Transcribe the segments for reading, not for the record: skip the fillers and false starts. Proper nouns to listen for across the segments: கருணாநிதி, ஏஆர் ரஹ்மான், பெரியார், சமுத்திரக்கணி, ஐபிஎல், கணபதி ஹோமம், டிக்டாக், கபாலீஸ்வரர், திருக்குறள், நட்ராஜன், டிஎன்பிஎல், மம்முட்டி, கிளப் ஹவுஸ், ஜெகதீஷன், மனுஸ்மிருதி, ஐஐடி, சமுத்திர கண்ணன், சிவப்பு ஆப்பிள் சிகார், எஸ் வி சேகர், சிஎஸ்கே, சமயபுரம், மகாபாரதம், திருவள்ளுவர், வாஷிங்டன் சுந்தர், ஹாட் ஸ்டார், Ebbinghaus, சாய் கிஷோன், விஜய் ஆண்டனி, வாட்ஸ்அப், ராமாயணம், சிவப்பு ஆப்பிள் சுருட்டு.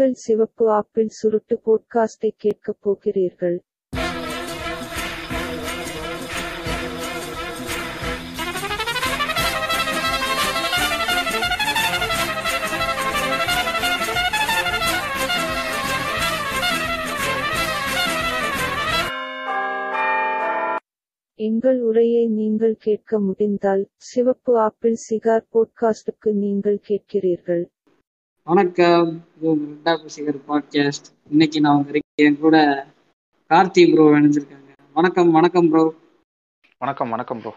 உங்கள் சிவப்பு ஆப்பிள் சுருட்டு போட்காஸ்டை கேட்கப் போகிறீர்கள். எங்கள் உரையை நீங்கள் கேட்க முடிந்தால் சிவப்பு ஆப்பிள் சிகார் போட்காஸ்டுக்கு நீங்கள் கேட்கிறீர்கள். வணக்கம், சிகர் பாட்காஸ்ட். இன்னைக்கு நான் என் கூட கார்த்தி ப்ரோ இணைஞ்சிருக்காங்க. வணக்கம் வணக்கம் ப்ரோ. வணக்கம் வணக்கம் bro.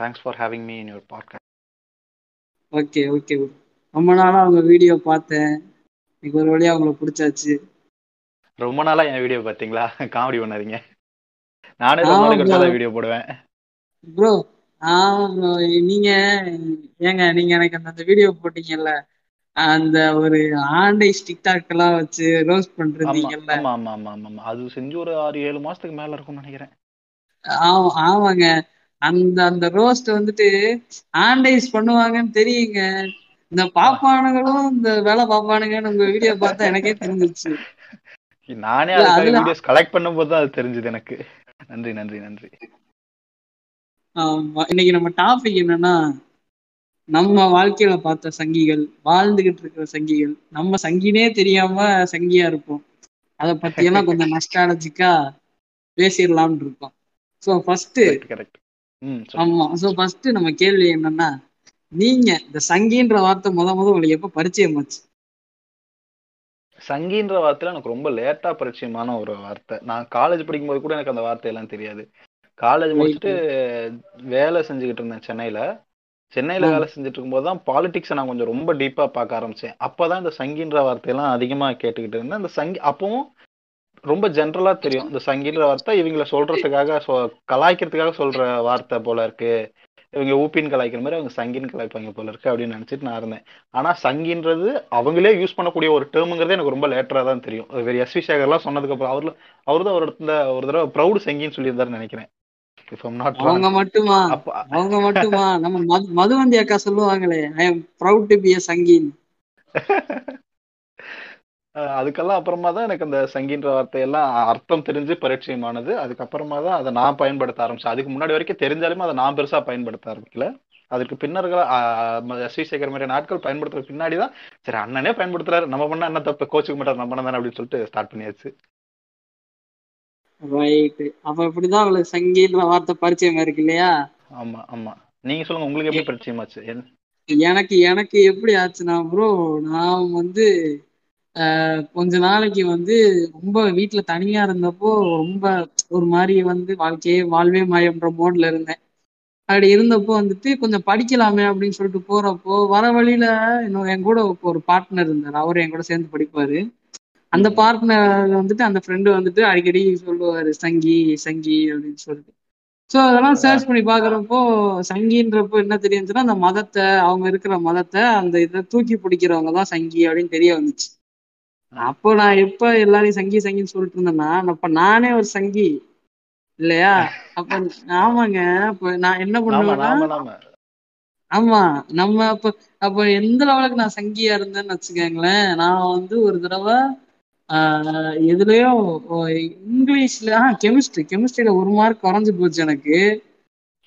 Thanks for having me in your podcast. Okay okay bro. ரொம்ப நாளாக அவங்க வீடியோ பார்த்தேன். இன்னைக்கு ஒரு வழியாக அவங்கள பிடிச்சாச்சு. ரொம்ப நாளாக என் வீடியோ பார்த்தீங்களா? காமெடி பண்ணாதீங்க. நானே வீடியோ போடுவேன் ப்ரோ. ப்ரோ நீங்க ஏங்க நீங்க எனக்கு அந்த வீடியோ போட்டீங்கல்ல, அந்த ஒரு ஆண்டை டிக்டாக் எல்லாம் வச்சு ரோஸ்ட் பண்றீங்கல்ல. ஆமா ஆமா ஆமா. அது செஞ்சு ஒரு 6-7 மாசத்துக்கு மேல இருக்கும்னு நினைக்கிறேன். ஆமாங்க. அந்த அந்த ரோஸ்ட் வந்துட்டு ஆண்டைஸ் பண்ணுவாங்கன்னு தெரியுங்க. இந்த பாப்பானுங்களும் இந்த வேலை பாப்பானுங்கன்னு உங்க வீடியோ பார்த்தா எனக்கே தெரிஞ்சிருச்சு. நானே வீடியோஸ் கலெக்ட் பண்ணும்போது தான் அது தெரிஞ்சது எனக்கு. நன்றி நன்றி நன்றி. இன்னைக்கு நம்ம டாபிக் என்னன்னா, நம்ம வாழ்க்கையில பார்த்த சங்கிகள், வாழ்ந்துகிட்டு இருக்கிற சங்கிகள், நம்ம சங்கினே தெரியாம சங்கியா இருப்போம். அதை பத்தியெல்லாம் கொஞ்சம் நஸ்டாலஜிக்கா பேசிடலாம்னு இருக்கோம். ஸோ ஃபர்ஸ்ட் ஃபர்ஸ்ட் நம்ம கேள்வி என்னன்னா, நீங்க இந்த சங்கின்ற வார்த்தை முதல்ல உங்களுக்கு எப்ப பரிச்சயமாச்சு? சங்கின்ற வார்த்தையில எனக்கு ரொம்ப லேட்டா பரிச்சயமான ஒரு வார்த்தை. நான் காலேஜ் படிக்கும்போது கூட எனக்கு அந்த வார்த்தையெல்லாம் தெரியாது. காலேஜ் முடிச்சுட்டு வேலை செஞ்சுக்கிட்டு இருந்தேன் சென்னையில வேலை செஞ்சுட்டு இருக்கும்போது தான் பாலிடிக்ஸை நான் கொஞ்சம் ரொம்ப டீப்பா பார்க்க ஆரம்பிச்சேன். அப்பதான் இந்த சங்கின்ற வார்த்தையெல்லாம் அதிகமா கேட்டுக்கிட்டு இருந்தேன். அந்த சங்கி அப்பவும் ரொம்ப ஜென்ரலா தெரியும். இந்த சங்கின்ற வார்த்தை இவங்களை சொல்றதுக்காக கலாய்க்கிறதுக்காக சொல்ற வார்த்தை போல இருக்கு. இவங்க ஊப்பின்னு கலாய்க்கிற மாதிரி அவங்க சங்கின்னு கலாய்ப்பாங்க போல இருக்கு அப்படின்னு நினைச்சிட்டு நான் இருந்தேன். ஆனா சங்கின்றது அவங்களே யூஸ் பண்ணக்கூடிய ஒரு டேர்முங்கிறது எனக்கு ரொம்ப லேட்டரா தான் தெரியும். வேறு எஸ் வி சேகர்லாம் சொன்னதுக்கு அப்புறம் அவர்தான் ஒரு தடவை ப்ரௌடு சங்கின்னு சொல்லியிருந்தாரு நினைக்கிறேன். அவங்க மட்டுமா நம்ம மதுவந்தி அக்கா சொல்லுவாங்களே, I am proud to be a சங்கின். அதுக்கெல்லாம் அப்புறமா தான் எனக்கு அந்த சங்கின்ற வார்த்தையெல்லாம் அர்த்தம் தெரிஞ்சு பரிச்சயமானது. அதுக்கப்புறமா தான் அதை நான் பயன்படுத்த ஆரம்பிச்சேன். அதுக்கு முன்னாடி வரைக்கும் தெரிஞ்சாலுமே அதை நான் பெருசாக பயன்படுத்த ஆரம்பிக்கல. அதுக்கு பின்னர்கள் எஸ் வி சேகர் மாதிரி நாட்கள் பயன்படுத்துற பின்னாடி தான் சரி அண்ணனே பயன்படுத்துறாரு, நம்ம பண்ண என்ன தப்பு, கோச்சுக்க மாட்டார் நம்ம தானே அப்படின்னு சொல்லிட்டு ஸ்டார்ட் பண்ணியாச்சு. ரைட். அப்போ இப்படிதான் உங்களுக்கு சங்கின்ற வார்த்தை பரிச்சயமா இருக்கு இல்லையா? ஆமா ஆமா. நீங்க சொல்லுங்க, உங்களுக்கு எப்படி பரிச்சயமாச்சு? எனக்கு எப்படி ஆச்சுன்னா ப்ரோ, நான் வந்து கொஞ்ச நாளைக்கு வந்து ரொம்ப வீட்டுல தனியா இருந்தப்போ ரொம்ப ஒரு மாதிரி வந்து வாழ்வே மாயம்ன்ற மோட்ல இருந்தேன். அப்படி இருந்தப்போ வந்துட்டு கொஞ்சம் படிக்கலாமே அப்படின்னு சொல்லிட்டு போறப்போ வர வழியில இன்னும் என் கூட ஒரு பார்ட்னர் இருந்தார். அவரு என் கூட சேர்ந்து படிப்பாரு. அந்த பார்ட்னர் வந்துட்டு அந்த ஃப்ரெண்டு வந்துட்டு அடிக்கடி சொல்லுவாரு சங்கி சங்கி அப்படின்னு சொல்லிட்டு. ஸோ அதெல்லாம் சர்ச் பண்ணி பாக்குறப்போ சங்கின்றப்போ என்ன தெரியுச்சுன்னா, அந்த மதத்தை, அவங்க இருக்கிற மதத்தை, அந்த இதை தூக்கி பிடிக்கிறவங்க தான் சங்கி அப்படின்னு தெரிய வந்துச்சு. அப்போ நான் எப்ப எல்லாரையும் சங்கி சங்கின்னு சொல்லிட்டு இருந்தேன்னா, அப்ப நானே ஒரு சங்கி இல்லையா? அப்ப ஆமாங்க, அப்ப நான் என்ன பண்ணுவேன்னா, ஆமா நம்ம அப்ப எந்த அளவுக்கு நான் சங்கியா இருந்தேன்னு வச்சுக்கோங்களேன். நான் வந்து ஒரு தடவை எதுலயோ இங்கிலீஷ்ல கெமிஸ்ட்ரியில ஒரு மார்க் குறைஞ்சு போச்சு எனக்கு.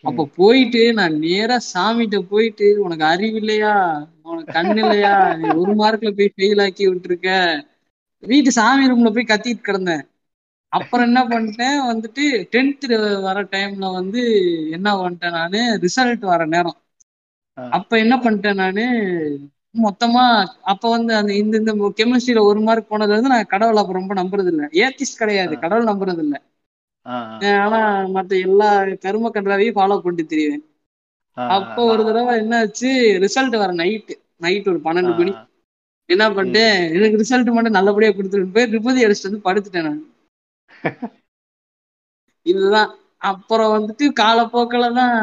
அப்ப போயிட்டு நான் நேரா சாமிகிட்ட போயிட்டு, உனக்கு அறிவு இல்லையா, உனக்கு கண் இல்லையா, ஒரு மார்க்ல போய் ஃபெயில் ஆக்கி விட்டுருக்க, வீட்டு சாமி ரூம்ல போய் கத்திட்டு கிடந்தேன். அப்புறம் என்ன பண்ணிட்டேன் வந்துட்டு, 10th வர டைம்ல வந்து என்ன பண்ணிட்டேன் நானு, ரிசல்ட் வர நேரம் அப்ப என்ன பண்ணிட்டேன் நானு மொத்தமா, அப்ப வந்து அந்த இந்த கெமிஸ்ட்ரியில ஒரு மார்க் போனதுல இருந்து நான் கடவுளை அப்ப ரொம்ப நம்புறது இல்லை. ஏத்திஸ்ட் கிடையாது, கடவுள் நம்புறது இல்லை, ஆனா மத்த எல்லா கரும கன்றாவையும் ஃபாலோ பண்ணிட்டு தெரியுவேன். அப்போ ஒரு தடவை என்ன ஆச்சு, ரிசல்ட் வர நைட் ஒரு 12 மணி என்ன பண்ணிட்டேன், எனக்கு ரிசல்ட் மட்டும் நல்லபடியா கொடுத்துட்டு போய் ரிபதி அடிச்சுட்டு வந்து படுத்துட்டேன் நான். இதுதான். அப்புறம் வந்துட்டு காலப்போக்கில்தான்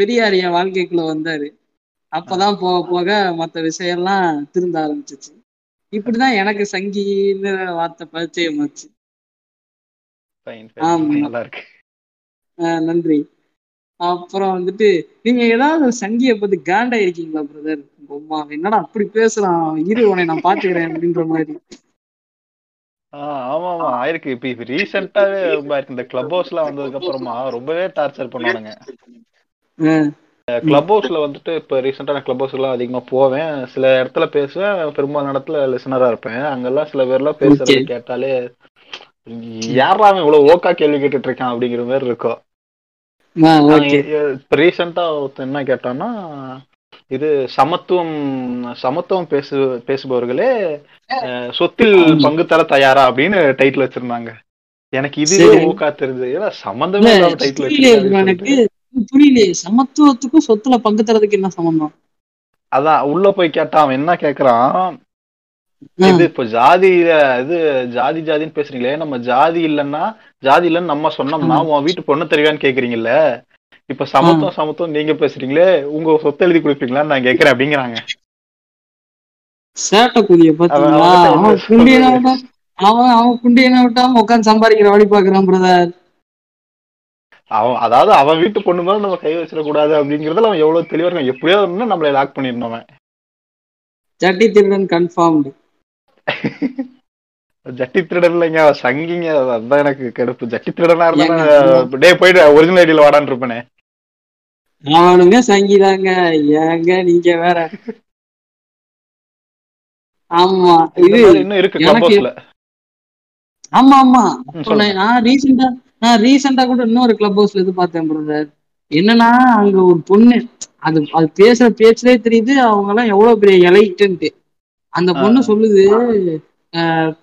பெரியார் என் வாழ்க்கைக்குள்ள வந்தாரு. அப்பதான் போக போக மற்ற விஷயம் எல்லாம் திருந்த ஆரம்பிச்சிச்சு. இப்படிதான் எனக்கு சங்கின்னு வார்த்தை பரிச்சயமாச்சு. நன்றி. அப்புறம் வந்துட்டு நீங்க ஏதாவது சங்கியை பத்தி காண்டா இருக்கீங்களா பிரதர்? என்னடா அப்படி பேசுறான், இரு உடனே நான் பாத்துக்கிறேன் அப்படின்ற மாதிரி. ஆமா ஆமா ஆயிருக்கு. இப்ப இப்ப ரீசெண்டாவே ரொம்ப ஆயிருக்கு. இந்த கிளப் ஹவுஸ்லாம் வந்ததுக்கு அப்புறமா ரொம்பவே டார்ச்சர் பண்ணுவானுங்க. கிளப் ஹவுஸ்ல வந்துட்டு இப்ப ரீசெண்டா நான் கிளப் ஹவுஸ் எல்லாம் அதிகமா போவேன், சில இடத்துல பேசுவேன், பெரும்பாலான இடத்துல லிசனரா இருப்பேன். அங்கெல்லாம் சில பேர்லாம் பேசுறது கேட்டாலே யாரா அவன் இவ்வளவு ஓக்கா கேள்வி கேட்டுட்டு இருக்கான் அப்படிங்கிற மாதிரி இருக்கும். இப்ப ரீசெண்டா என்ன கேட்டான்னா, இது சமத்துவம் பேசுபவர்களே சொத்தில் பங்கு தர தயாரா அப்படின்னு டைட்டில் வச்சிருந்தாங்க. எனக்கு இதுவே ஊக்கா தெரிஞ்சது. ஏன்னா சம்பந்தமே டைட்டில் வச்சிருக்காங்க. சமத்துவத்துக்கும் சொத்துல பங்கு தரதுக்கு என்ன சம்பந்தம்? அதான் உள்ள போய் கேட்டா அவன் என்ன கேக்குறான், இது இப்ப ஜாதியில இது ஜாதி ஜாதின்னு பேசுறீங்களே, நம்ம ஜாதி இல்லைன்னா ஜாதி இல்லைன்னு நம்ம சொன்னோம்னா உன் வீட்டு பொண்ணு தெரியான்னு கேக்குறீங்கல்ல, இப்ப சமத்துவம் சமத்துவம் நீங்க பேசுறீங்களே, உங்க சொத்தை எழுதி கொடுப்பீங்களான்னு நான் கேக்குறேன் அப்படிங்கிறாங்க. உட்காந்து சம்பாதிக்கிற வழி பாக்குறான் பிரதர். அவன் அதாவது அவன் வீட்டு பொண்ணு மாதிரி நம்ம கை வச்சிடக்கூடாது அப்படிங்கறதுல அவன் எவ்வளவு தெளிவா இருக்கான். எப்படியோ நம்மளை லாக் பண்ணிருந்தவன். ஜட்டி திருடன் கன்ஃபார்ம்டு. ஜட்டி திருடன் இல்லைங்க, அவன் சங்கிங்க. அதுதான் எனக்கு கடுப்பு. ஜட்டி திருடனா இருந்தா டே போயிட்டு ஒரிஜினல் ஐடியில வாடான்னு இருப்பேனே. அவனுங்க சங்கிதாங்க. ஏங்க நீங்க வேற. ஆமா இது இன்னும் இருக்கு கிளப் ஹவுஸ்ல. ஆமா ஆமா நான் ரீசெண்டா கூட இன்னொரு கிளப் ஹவுஸ்ல இது பார்த்தேன் பிரதர். என்னன்னா அங்க ஒரு பொண்ணு அது பேசுற பேச்சுலே தெரியுது அவங்க எல்லாம் எவ்வளவு பெரிய எலைட்டுன்ட்டு. அந்த பொண்ணு சொல்லுது,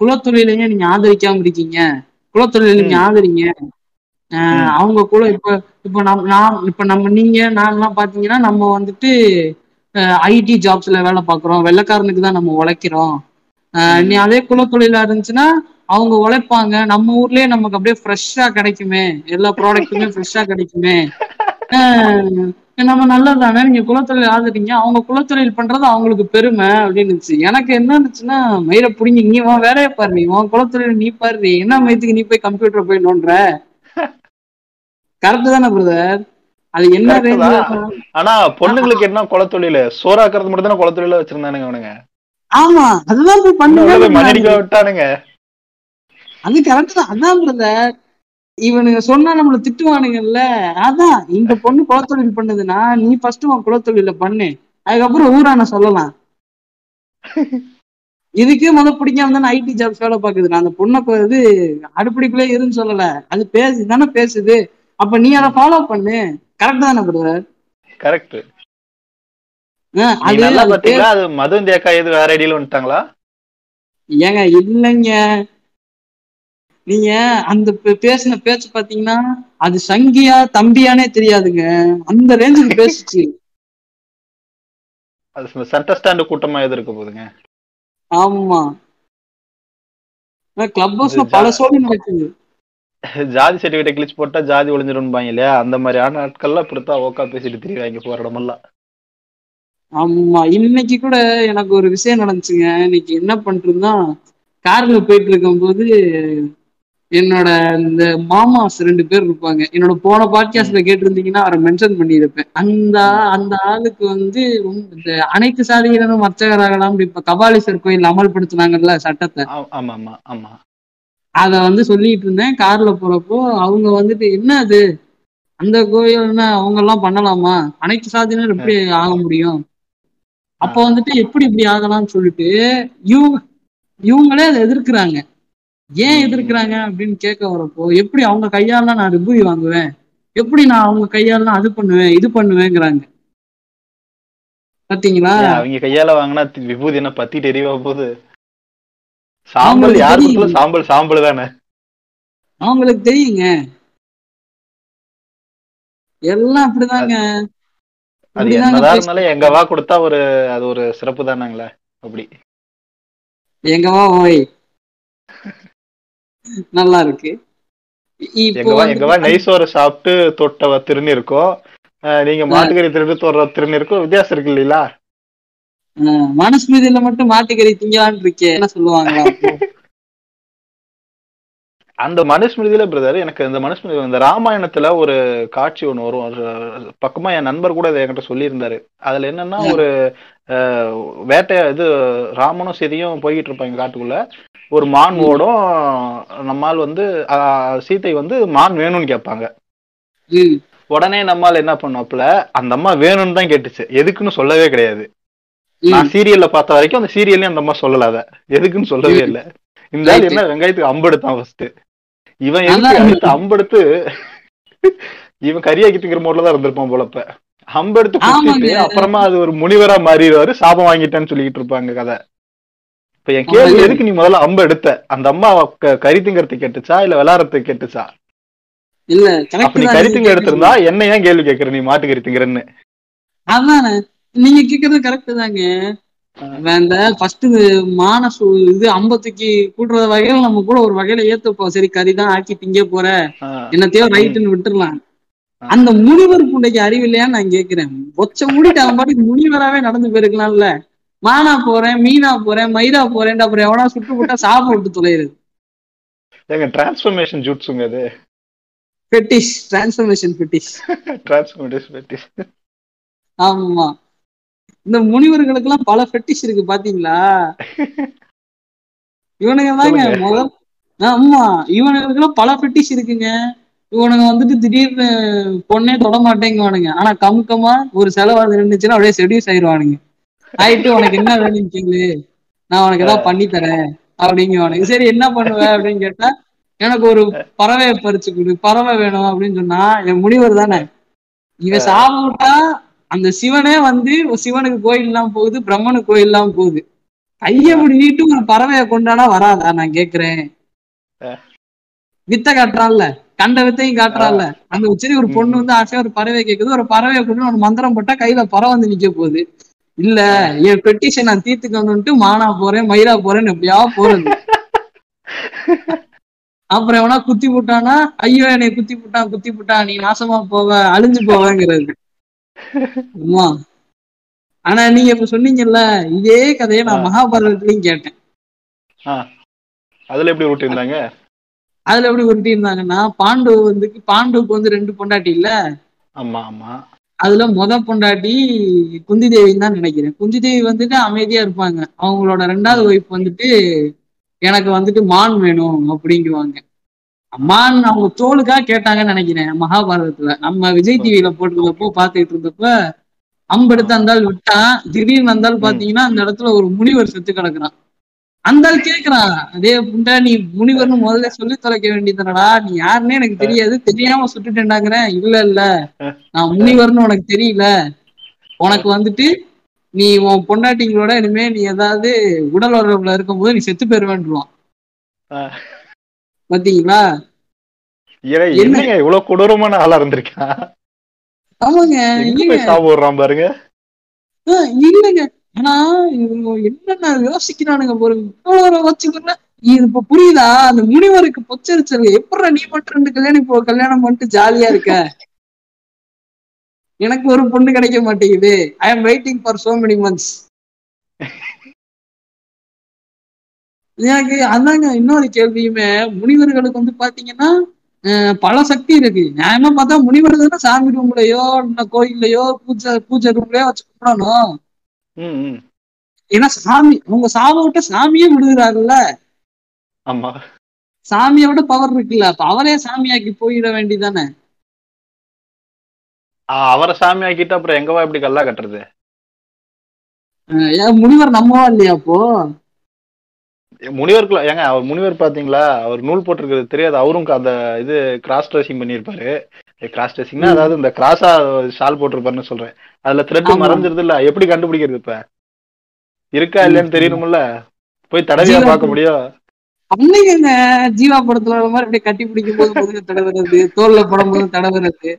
குலத்தொழிலைங்க நீங்க ஆதரிக்காம இருக்கீங்க, குலத்தொழில நீங்க ஆதரிங்க. அவங்க கூட இப்ப நம்ம நீங்க நான்லாம் பாத்தீங்கன்னா நம்ம வந்துட்டு ஐடி ஜாப்ஸ்ல வேலை பாக்குறோம், வெள்ளைக்காரனுக்கு தான் நம்ம உழைக்கிறோம். நீ அதே குலத்தொழிலா இருந்துச்சுன்னா அவங்க உழைப்பாங்க, நம்ம ஊர்லயே நமக்கு அப்படியே ஃப்ரெஷ்ஷா கிடைக்குமே, எல்லா ப்ராடக்ட்டுமே ஃப்ரெஷ்ஷா கிடைக்குமே, நம்ம நல்லதானே. நீங்க குலத்தொழில் ஆதரிங்க, அவங்க குலத்தொழில் பண்றது அவங்களுக்கு பெருமை அப்படின்னு இருந்துச்சு. எனக்கு என்ன இருந்துச்சுன்னா, மயிரை பிடிங்க, நீ உன் வேலையை பாரு, நீ உன் குலத்தொழில் நீ பாரு, என்ன மயத்துக்கு நீ போய் கம்ப்யூட்டர் போய் நோன்ற. கரெக்ட் தானே பிரதர்? அது என்ன ரேஞ்சில? ஆனா பொண்ணுங்களுக்கு என்ன குலத்தொழில்? சோறாக்குறது மட்டும் தானே குலத்தொழில வச்சிருந்தானுங்க அவனுங்க. ஆமா அதுதான் போய் பண்ணுங்க விட்டானுங்க. அது கரெக்ட் தான். அதான் பிரதர், இவனுங்க சொன்னா நம்மள திட்டுவானுங்கல்ல. அதான் இந்த பொண்ணு குலத்தொழில் பண்ணுதுன்னா நீ ஃபர்ஸ்ட் உன் குலத்தொழில பண்ணு, அதுக்கப்புறம் ஊரான சொல்லலாம். இதுக்கே பிடிக்காம தானே ஐடி ஜாப் வேலை பாக்குது. நான் அந்த பொண்ணை இது அடுப்படிக்குள்ளே இருன்னு சொல்லல, அது பேசுதானே பேசுது. அப்ப நீ அதை ஃபாலோ பண்ணு. கரெக்ட் தானே பிரதர்? கரெக்ட். அது மது தேக்கா எது வேற ஐடியில வந்துட்டாங்களா? ஏங்க இல்லைங்க, நீங்க அந்த பேசின பேச்சு பாத்தீங்கன்னா அது சங்கியா தம்பியானே தெரியாதுங்க, அந்த ரேஞ்சுக்கு பேசிச்சு. அது சென்டர் ஸ்டாண்ட் கூட்டமா எது இருக்க போகுதுங்க? ஆமா கிளப் ஹவுஸ்ல பல சோழி நடக்குது. ஜாதி சர்டிபிகேட் கிழிச்சு போட்டா ஜாதி ஒளிஞ்சிடும்பாங்க இல்லையா, அந்த மாதிரியான ஆட்கள்லாம் இப்படித்தான் ஓக்கா பேசிட்டு தெரியுவாங்க போற இடமெல்லாம். ஆமா இன்னைக்கு கூட எனக்கு ஒரு விஷயம் நடந்துச்சுங்க. இன்னைக்கு என்ன பண்றதுன்னா, கார்ல போயிட்டு இருக்கும் போது என்னோட இந்த மாமாஸ் 2 பேர் இருப்பாங்க. என்னோட போன பாட்காஸ்ட்ல கேட்டிருந்தீங்கன்னா அவரை மென்ஷன் பண்ணியிருப்பேன். அந்த ஆளுக்கு வந்து இந்த அனைத்து சாதியினரும் வர்த்தகராகலாம். இப்ப கபாலீஸ்வரர் கோயில் அமல்படுத்தினாங்கல்ல சட்டத்தை, அத வந்து சொல்லிட்டு இருந்தேன் கார்ல போறப்போ. அவங்க வந்துட்டு என்ன அது அந்த கோயில்னா அவங்க எல்லாம் பண்ணலாமா, அனைத்து சாதியினர் எப்படி ஆக முடியும், அப்ப வந்துட்டு எப்படி இப்படி ஆகலாம்னு சொல்லிட்டு இவங்களே அதை எதிர்க்கிறாங்க. ஏன் எதிர்க்கிறாங்க அப்படின்னு கேட்க வரப்போ, எப்படி அவங்க கையால நான் ரிவ்யூ வாங்குவேன், எப்படி நான் அவங்க கையால அது பண்ணுவேன் இது பண்ணுவேங்கிறாங்க. பாத்தீங்களா அவங்க கையால வாங்கினா விபூதி என்ன பத்தி தெரியவா போது? சாம்பல் யாருக்கு? சாம்பல் சாம்பல் தானே அவங்களுக்கு தெரியுங்க. எல்லாம் அப்படிதாங்க. அது என்னதான் இருந்தாலும் எங்க வா கொடுத்தா ஒரு அது ஒரு சிறப்பு தானாங்களே. அப்படி எங்கவா ஓய் நல்லா இருக்கு. எங்கவா நைசோரை சாப்பிட்டு தொட்ட திருநி இருக்கும், நீங்க மாட்டுக்கறி திருட்டு தோற திருநி இருக்கும், வித்தியாசம் இருக்கு இல்லீங்களா? மனுஸ்மிருதியில மட்டும் மாட்டுக்கறி திங்கலான்னு இருக்கே, என்ன சொல்லுவாங்களா? அந்த மனுஸ்மிருதியில பிரதர் எனக்கு இந்த மனுஸ்மிருதி இந்த ராமாயணத்துல ஒரு காட்சி ஒண்ணு வரும். பக்கமா என் நண்பர் கூட இதை என்கிட்ட சொல்லியிருந்தாரு. அதுல என்னன்னா ஒரு வேட்டையா இது ராமனும் சரியும் போய்கிட்டு இருப்பாங்க காட்டுக்குள்ள. ஒரு மான் ஓடும், நம்மால் வந்து சீத்தை வந்து மான் வேணும்னு கேட்பாங்க. உடனே நம்மால் என்ன பண்ணப்பல அந்த அம்மா வேணும்னு தான் கேட்டுச்சு, எதுக்குன்னு சொல்லவே கிடையாது. நான் சீரியல்ல பார்த்த வரைக்கும் அந்த சீரியல்லையும் அந்த அம்மா சொல்லலாத, எதுக்குன்னு சொல்லவே இல்லை. இந்த ஆள் என்ன வெங்காயத்துக்கு அம்பெடுத்தான் ஃபர்ஸ்ட், இவன் எதுக்கு அம்பெடுத்து இவன் கரியாக்கி திங்கிற மோட்லதான் இருந்திருப்பான் போலப்ப. அம்பெடுத்து குத்திட்டு அப்புறமா அது ஒரு முனிவரா மாறிடுவாரு, சாபம் வாங்கிட்டேன்னு சொல்லிக்கிட்டு இருப்பாங்க கதை. இப்ப என் கேள்வி, எதுக்கு நீ முதல்ல அம்பு எடுத்த? அந்த அம்மா கறி திங்கிறதுக்கு கேட்டுச்சா இல்ல விளையாடுறதுக்கு கேட்டுச்சா? அப்படி கறி திங்க எடுத்திருந்தா என்ன ஏன் கேள்வி கேட்கற நீ மாட்டு கறி திங்கிறன்னு? அதானே நீங்க கேக்குறது கரெக்ட் தாங்க. அந்த ஃபர்ஸ்ட் மானஸ் இது அம்பத்துக்கு கூட்டுற வகையில நம்ம கூட ஒரு வகையில ஏத்துப்போம், சரி கறிதான் ஆக்கி திங்க போற என்னத்தையோ ரைட்டுன்னு விட்டுடலாம். அந்த முனிவர் புண்டைக்கு அறிவு இல்லையான்னு நான் கேட்கிறேன். ஒச்ச மூடிட்டு அவன் பாட்டுக்கு முனிவராவே நடந்து போயிருக்கலாம்ல. மானா போறேன், மீனா போறேன், மயிரா போறேன், அப்புறம் எவனா சுட்டு போட்டா சாப்பிட்டு விட்டு தொலைகிறது. டிரான்ஸ்ஃபர்மேஷன் ஜூட்ஸுங்க அது. பெட்டிஷ் டிரான்ஸ்ஃபர்மேஷன் பெட்டிஷ் ஆமா, இந்த முனிவர்களுக்கு எல்லாம் பல ஃபெட்டிஷ் இருக்கு பாத்தீங்களா. இவனுங்க தாங்க முதல். ஆமா, இவனுங்களுக்கு எல்லாம் பல ஃபெட்டிஷ் இருக்குங்க. இவனுங்க வந்துட்டு திடீர்னு பொண்ணே தொட மாட்டேங்குவானுங்க. ஆனா கமுக்கமா ஒரு செலவாது நின்றுச்சுன்னா அப்படியே செடியூஸ் ஆயிடுவானுங்க. ஆயிட்டு உனக்கு என்ன வேணும் கேளு, நான் உனக்கு ஏதாவது பண்ணி தரேன் அப்படிங்குவானுங்க. சரி என்ன பண்ணுவேன் அப்படின்னு கேட்டா, எனக்கு ஒரு பறவையை பறிச்சு கொடு, பறவை வேணும் அப்படின்னு சொன்னா என் முனிவர் தானே. இவன் சாப்பிட்டா அந்த சிவனே வந்து சிவனுக்கு கோயில் எல்லாம் போகுது, பிரம்மனுக்கு கோயில் எல்லாம் போகுது. கைய முடிட்டு ஒரு பறவைய கொண்டானா வராதா? நான் கேக்குறேன். வித்த காட்டுறான்ல, கண்ட வித்தையும் காட்டுறான்ல. அந்த உச்சரி ஒரு பொண்ணு வந்து ஆசையா ஒரு பறவை கேக்குது, ஒரு பறவையை கொண்டு ஒரு மந்திரம் போட்டா கையில பறவை வந்து நிக்க போகுது. இல்ல என் பெட்டிஷன் நான் தீர்த்துக்கு வந்துட்டு மானா போறேன், மயிலா போறேன்னு எப்படியா போறது. அப்புறம் எவனா குத்தி போட்டானா, ஐயோ என்னை குத்தி போட்டான் குத்தி போட்டான், நீ நாசமா போவ, அழிஞ்சு போவங்கிறது. ஆனா நீங்க இப்ப சொன்னீங்கல்ல, இதே கதையை நான் மகாபாரதத்திலயும் கேட்டேன். அதுல எப்படி உருட்டி இருந்தாங்கன்னா, பாண்டுவுக்கு வந்து 2 பொண்டாட்டி இல்ல. ஆமா ஆமா. அதுல முத பொண்டாட்டி குந்தி தேவின்னு தான் நினைக்கிறேன். குந்தி தேவி வந்துட்டு அமைதியா இருப்பாங்க. அவங்களோட 2வது ஒய்ஃப் வந்துட்டு எனக்கு வந்துட்டு மான் வேணும் அப்படிங்குவாங்க. மான் அவங்க தோளுக்காக கேட்டாங்கன்னு நினைக்கிறேன். மகாபாரதத்துல நம்ம விஜய் டிவியில போட்டுருந்தப்போ பாத்துட்டு இருந்தப்ப அம்பெடுத்து அந்தாள் விட்டான். திடீர்னு அந்தாள் பாத்தீங்கன்னா அந்த இடத்துல ஒரு முனிவர் செத்து கிடக்குறான். அந்தாள் கேக்குறான், அதே புண்டா நீ முனிவர்னு முதல்ல சொல்லி தொலைக்க வேண்டியதுனடா, நீ யாருன்னே எனக்கு தெரியாது, தெரியாம சுட்டுட்டேன்டாங்கிறேன். இல்ல இல்ல நான் முனிவர்னு உனக்கு தெரியல, உனக்கு வந்துட்டு நீ உன் பொண்டாட்டிங்களோட இனிமே நீ ஏதாவது உடல் உறவுல இருக்கும் போது நீ செத்து பெறுவேன்டுவான். பாத்தீங்களா இவ்வளவு கொடூரமான ஆளா இருந்திருக்கா? ஆமாங்க பாருங்க. இல்லைங்க, ஆனா என்னென்ன யோசிக்கிறானுங்க வச்சுக்கோங்க. இப்ப புரியுதா அந்த முனிவருக்கு பொச்சரிச்சல் எப்படா நீ மட்டும் 2 கல்யாணம் இப்போ கல்யாணம் பண்ணிட்டு ஜாலியா இருக்க, எனக்கு ஒரு பொண்ணு கிடைக்க மாட்டேங்குது, I am waiting for so many months. எனக்கு அதாங்க இன்னொரு கேள்வியுமே. முனிவர்களுக்கு வந்து பாத்தீங்கன்னா பல சக்தி இருக்கு. நியாயமா பார்த்தா முனிவர் தானே சாமி ரூம்லயோ இல்ல கோயில்லையோ பூஜை ரூம்லயோ வச்சு கும்பிடணும். ஏன்னா சாமி உங்க சாமி விட்ட சாமியே விடுகிறாருல்ல. ஆமா, சாமியோட பவர் இருக்குல்ல, அப்ப அவரே சாமியாக்கி போயிட வேண்டியதானே. அவரை சாமியாக்கிட்டு அப்புறம் எங்கவா இப்படி கல்லா கட்டுறது? முனிவர் நம்மவா இல்லையா? அப்போ முனிவருக்குள்ள ஏங்க, அவர் முனிவர் பாத்தீங்களா அவர் நூல் போட்டிருக்கிறது தெரியாது. அவரும் அந்த இது கிராஸ் ட்ரெஸ்ஸிங் பண்ணியிருப்பாரு. கிராஸ் ட்ரெஸ்ஸிங்னா அதாவது இந்த கிராஸா ஷால் போட்டிருப்பாருன்னு சொல்றேன். அதுல த்ரெட் மறைஞ்சிருது இல்ல, எப்படி கண்டுபிடிக்கிறது? இப்ப இருக்கா இல்லையான்னு தெரியணும்ல, போய் தடவையா பார்க்க முடியும். அன்னைக்கு ஜீவா படத்துல மாதிரி அப்படியே கட்டி பிடிக்கும் போது தடவுறது, தோல்ல படம் போது தடவுறது,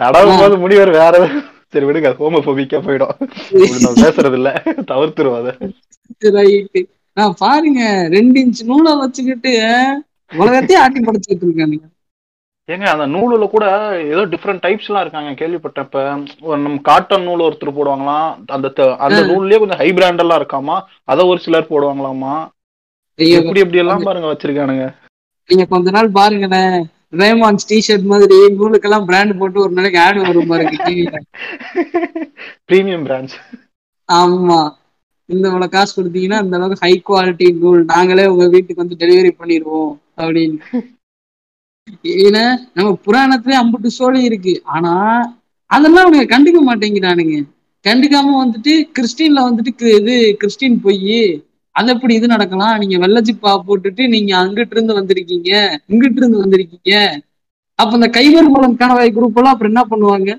தடவும் போது முனிவர் வேற. சரி விடுங்க, ஹோமோபோபிக்கா போயிடும், நான் பேசுறது இல்ல, தவிர்த்துருவாத. நான் பாருங்க 2 இன்ச் நூலை வச்சுக்கிட்டு உலகத்தையும் ஆட்டி படைச்சுக்கிட்டு இருக்காங்க. ஏங்க அந்த நூலுல கூட ஏதோ டிஃப்ரெண்ட் டைப்ஸ் எல்லாம் இருக்காங்க கேள்விப்பட்டப்ப. நம்ம காட்டன் நூல் ஒருத்தர் போடுவாங்களாம், அந்த நூல்லயே கொஞ்சம் ஹை பிராண்ட் எல்லாம் இருக்காமா, அதை ஒரு சிலர் போடுவாங்களாமா. எப்படி எப்படி எல்லாம் பாருங்க வச்சிருக்கானுங்க. நீங்க கொஞ்ச நாள் பாருங்களேன், ரேமான்ஸ் டிஷர்ட் மாதிரி நூலுக்கெல்லாம் பிராண்ட் போட்டு ஒரு நாளைக்கு ஆட் வரும் பாருங்க டிவில, பிரீமியம் பிராண்ட்ஸ். ஆமா, இந்த இவ்வளவு காசு கொடுத்தீங்கன்னா இந்த அளவுக்கு ஹை குவாலிட்டி நூல் நாங்களே உங்க வீட்டுக்கு வந்து டெலிவரி பண்ணிடுவோம் அப்படின்னு. ஏன்னா நம்ம புராணத்திலே அம்புட்டு சோழி இருக்கு, ஆனா அதெல்லாம் அவங்க கண்டுக்க மாட்டேங்கிறானுங்க. கண்டுக்காம வந்துட்டு கிறிஸ்டின்ல வந்துட்டு இது கிறிஸ்டின் போய் அது எப்படி இது நடக்கலாம், நீங்க வெள்ளச்சிப்பா போட்டுட்டு நீங்க அங்கிட்டு இருந்து வந்திருக்கீங்க இங்கிட்டு இருந்து வந்திருக்கீங்க. அப்ப இந்த கைவர் மூலம் கணவாய் குரூப் எல்லாம் அப்புறம் என்ன பண்ணுவாங்க,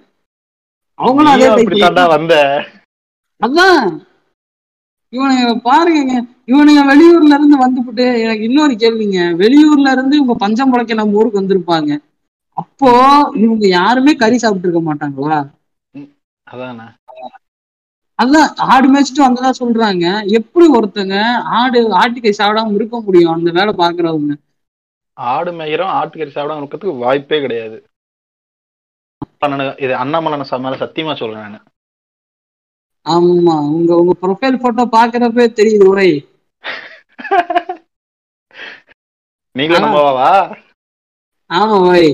அவங்களும் அதே. அதான் இவனுங்க பாருங்க, இவனுங்க வெளியூர்ல இருந்து வந்துபிட்டு. எனக்கு இன்னொரு கேள்விங்க, வெளியூர்ல இருந்து இவங்க பஞ்சம் பழக்க நம்ம ஊருக்கு வந்திருப்பாங்க, அப்போ இவங்க யாருமே கறி சாப்பிட்டு இருக்க மாட்டாங்களா? அதானே, அதான் ஆடு மேய்ச்சிட்டு வந்ததா சொல்றாங்க. எப்படி ஒருத்தங்க ஆட்டுக்கறி சாப்பிடாம இருக்க முடியும்? அந்த வேலை பாக்குறவங்க ஆடு மேயிறோம், ஆட்டுக்கறி சாப்பிடாம இருக்கிறதுக்கு வாய்ப்பே கிடையாது. இது அண்ணாமலை மேல சத்தியமா சொல்றேன் நானு. ஆமா, உங்க உங்க ப்ரொஃபைல் போட்டோ பாக்குறப்பே தெரியுது உரை. நீங்களும் நம்பவா? ஆமா பாய்.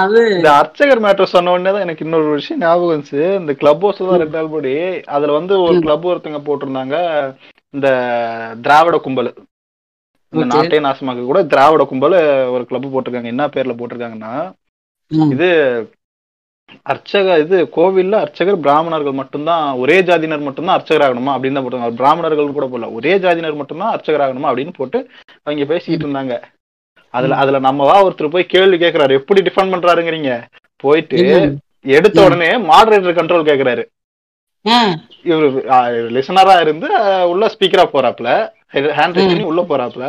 அர்ச்சகர் மேட்டர் சொன்ன உடனே தான் எனக்கு இன்னொரு விஷயம் ஞாபகம் இருந்துச்சு. இந்த கிளப் ஹவுஸ் தான் ரெண்டு நாள் படி, அதுல வந்து ஒரு கிளப் ஒருத்தங்க போட்டிருந்தாங்க, இந்த திராவிட கும்பல், இந்த நாட்டை நாசமாக்க கூட திராவிட கும்பல் ஒரு கிளப் போட்டிருக்காங்க. என்ன பேர்ல போட்டிருக்காங்கன்னா, இது அர்ச்சகர், இது கோவில்ல அர்ச்சகர் பிராமணர்கள் மட்டும்தான், ஒரே ஜாதியினர் மட்டும்தான் அர்ச்சகர் ஆகணுமா அப்படின்னு தான் போட்டாங்க. பிராமணர்கள் கூட போடல, ஒரே ஜாதியினர் மட்டும்தான் அர்ச்சகர் ஆகணுமா அப்படின்னு போட்டு அவங்க பேசிட்டு இருந்தாங்க. அதுல அதுல நம்மவா ஒருத்தர் போய் கேள்வி கேட்கிறாரு, எப்படி டிஃபன் பண்றாருங்கிறீங்க போயிட்டு எடுத்த உடனே மாடரேட்டர் கண்ட்ரோல் கேட்கிறாரு. இவரு லிசனரா இருந்து உள்ள ஸ்பீக்கரா போறாப்ல, ஹேண்ட் ரைஸ் பண்ணி உள்ள போறாப்ல,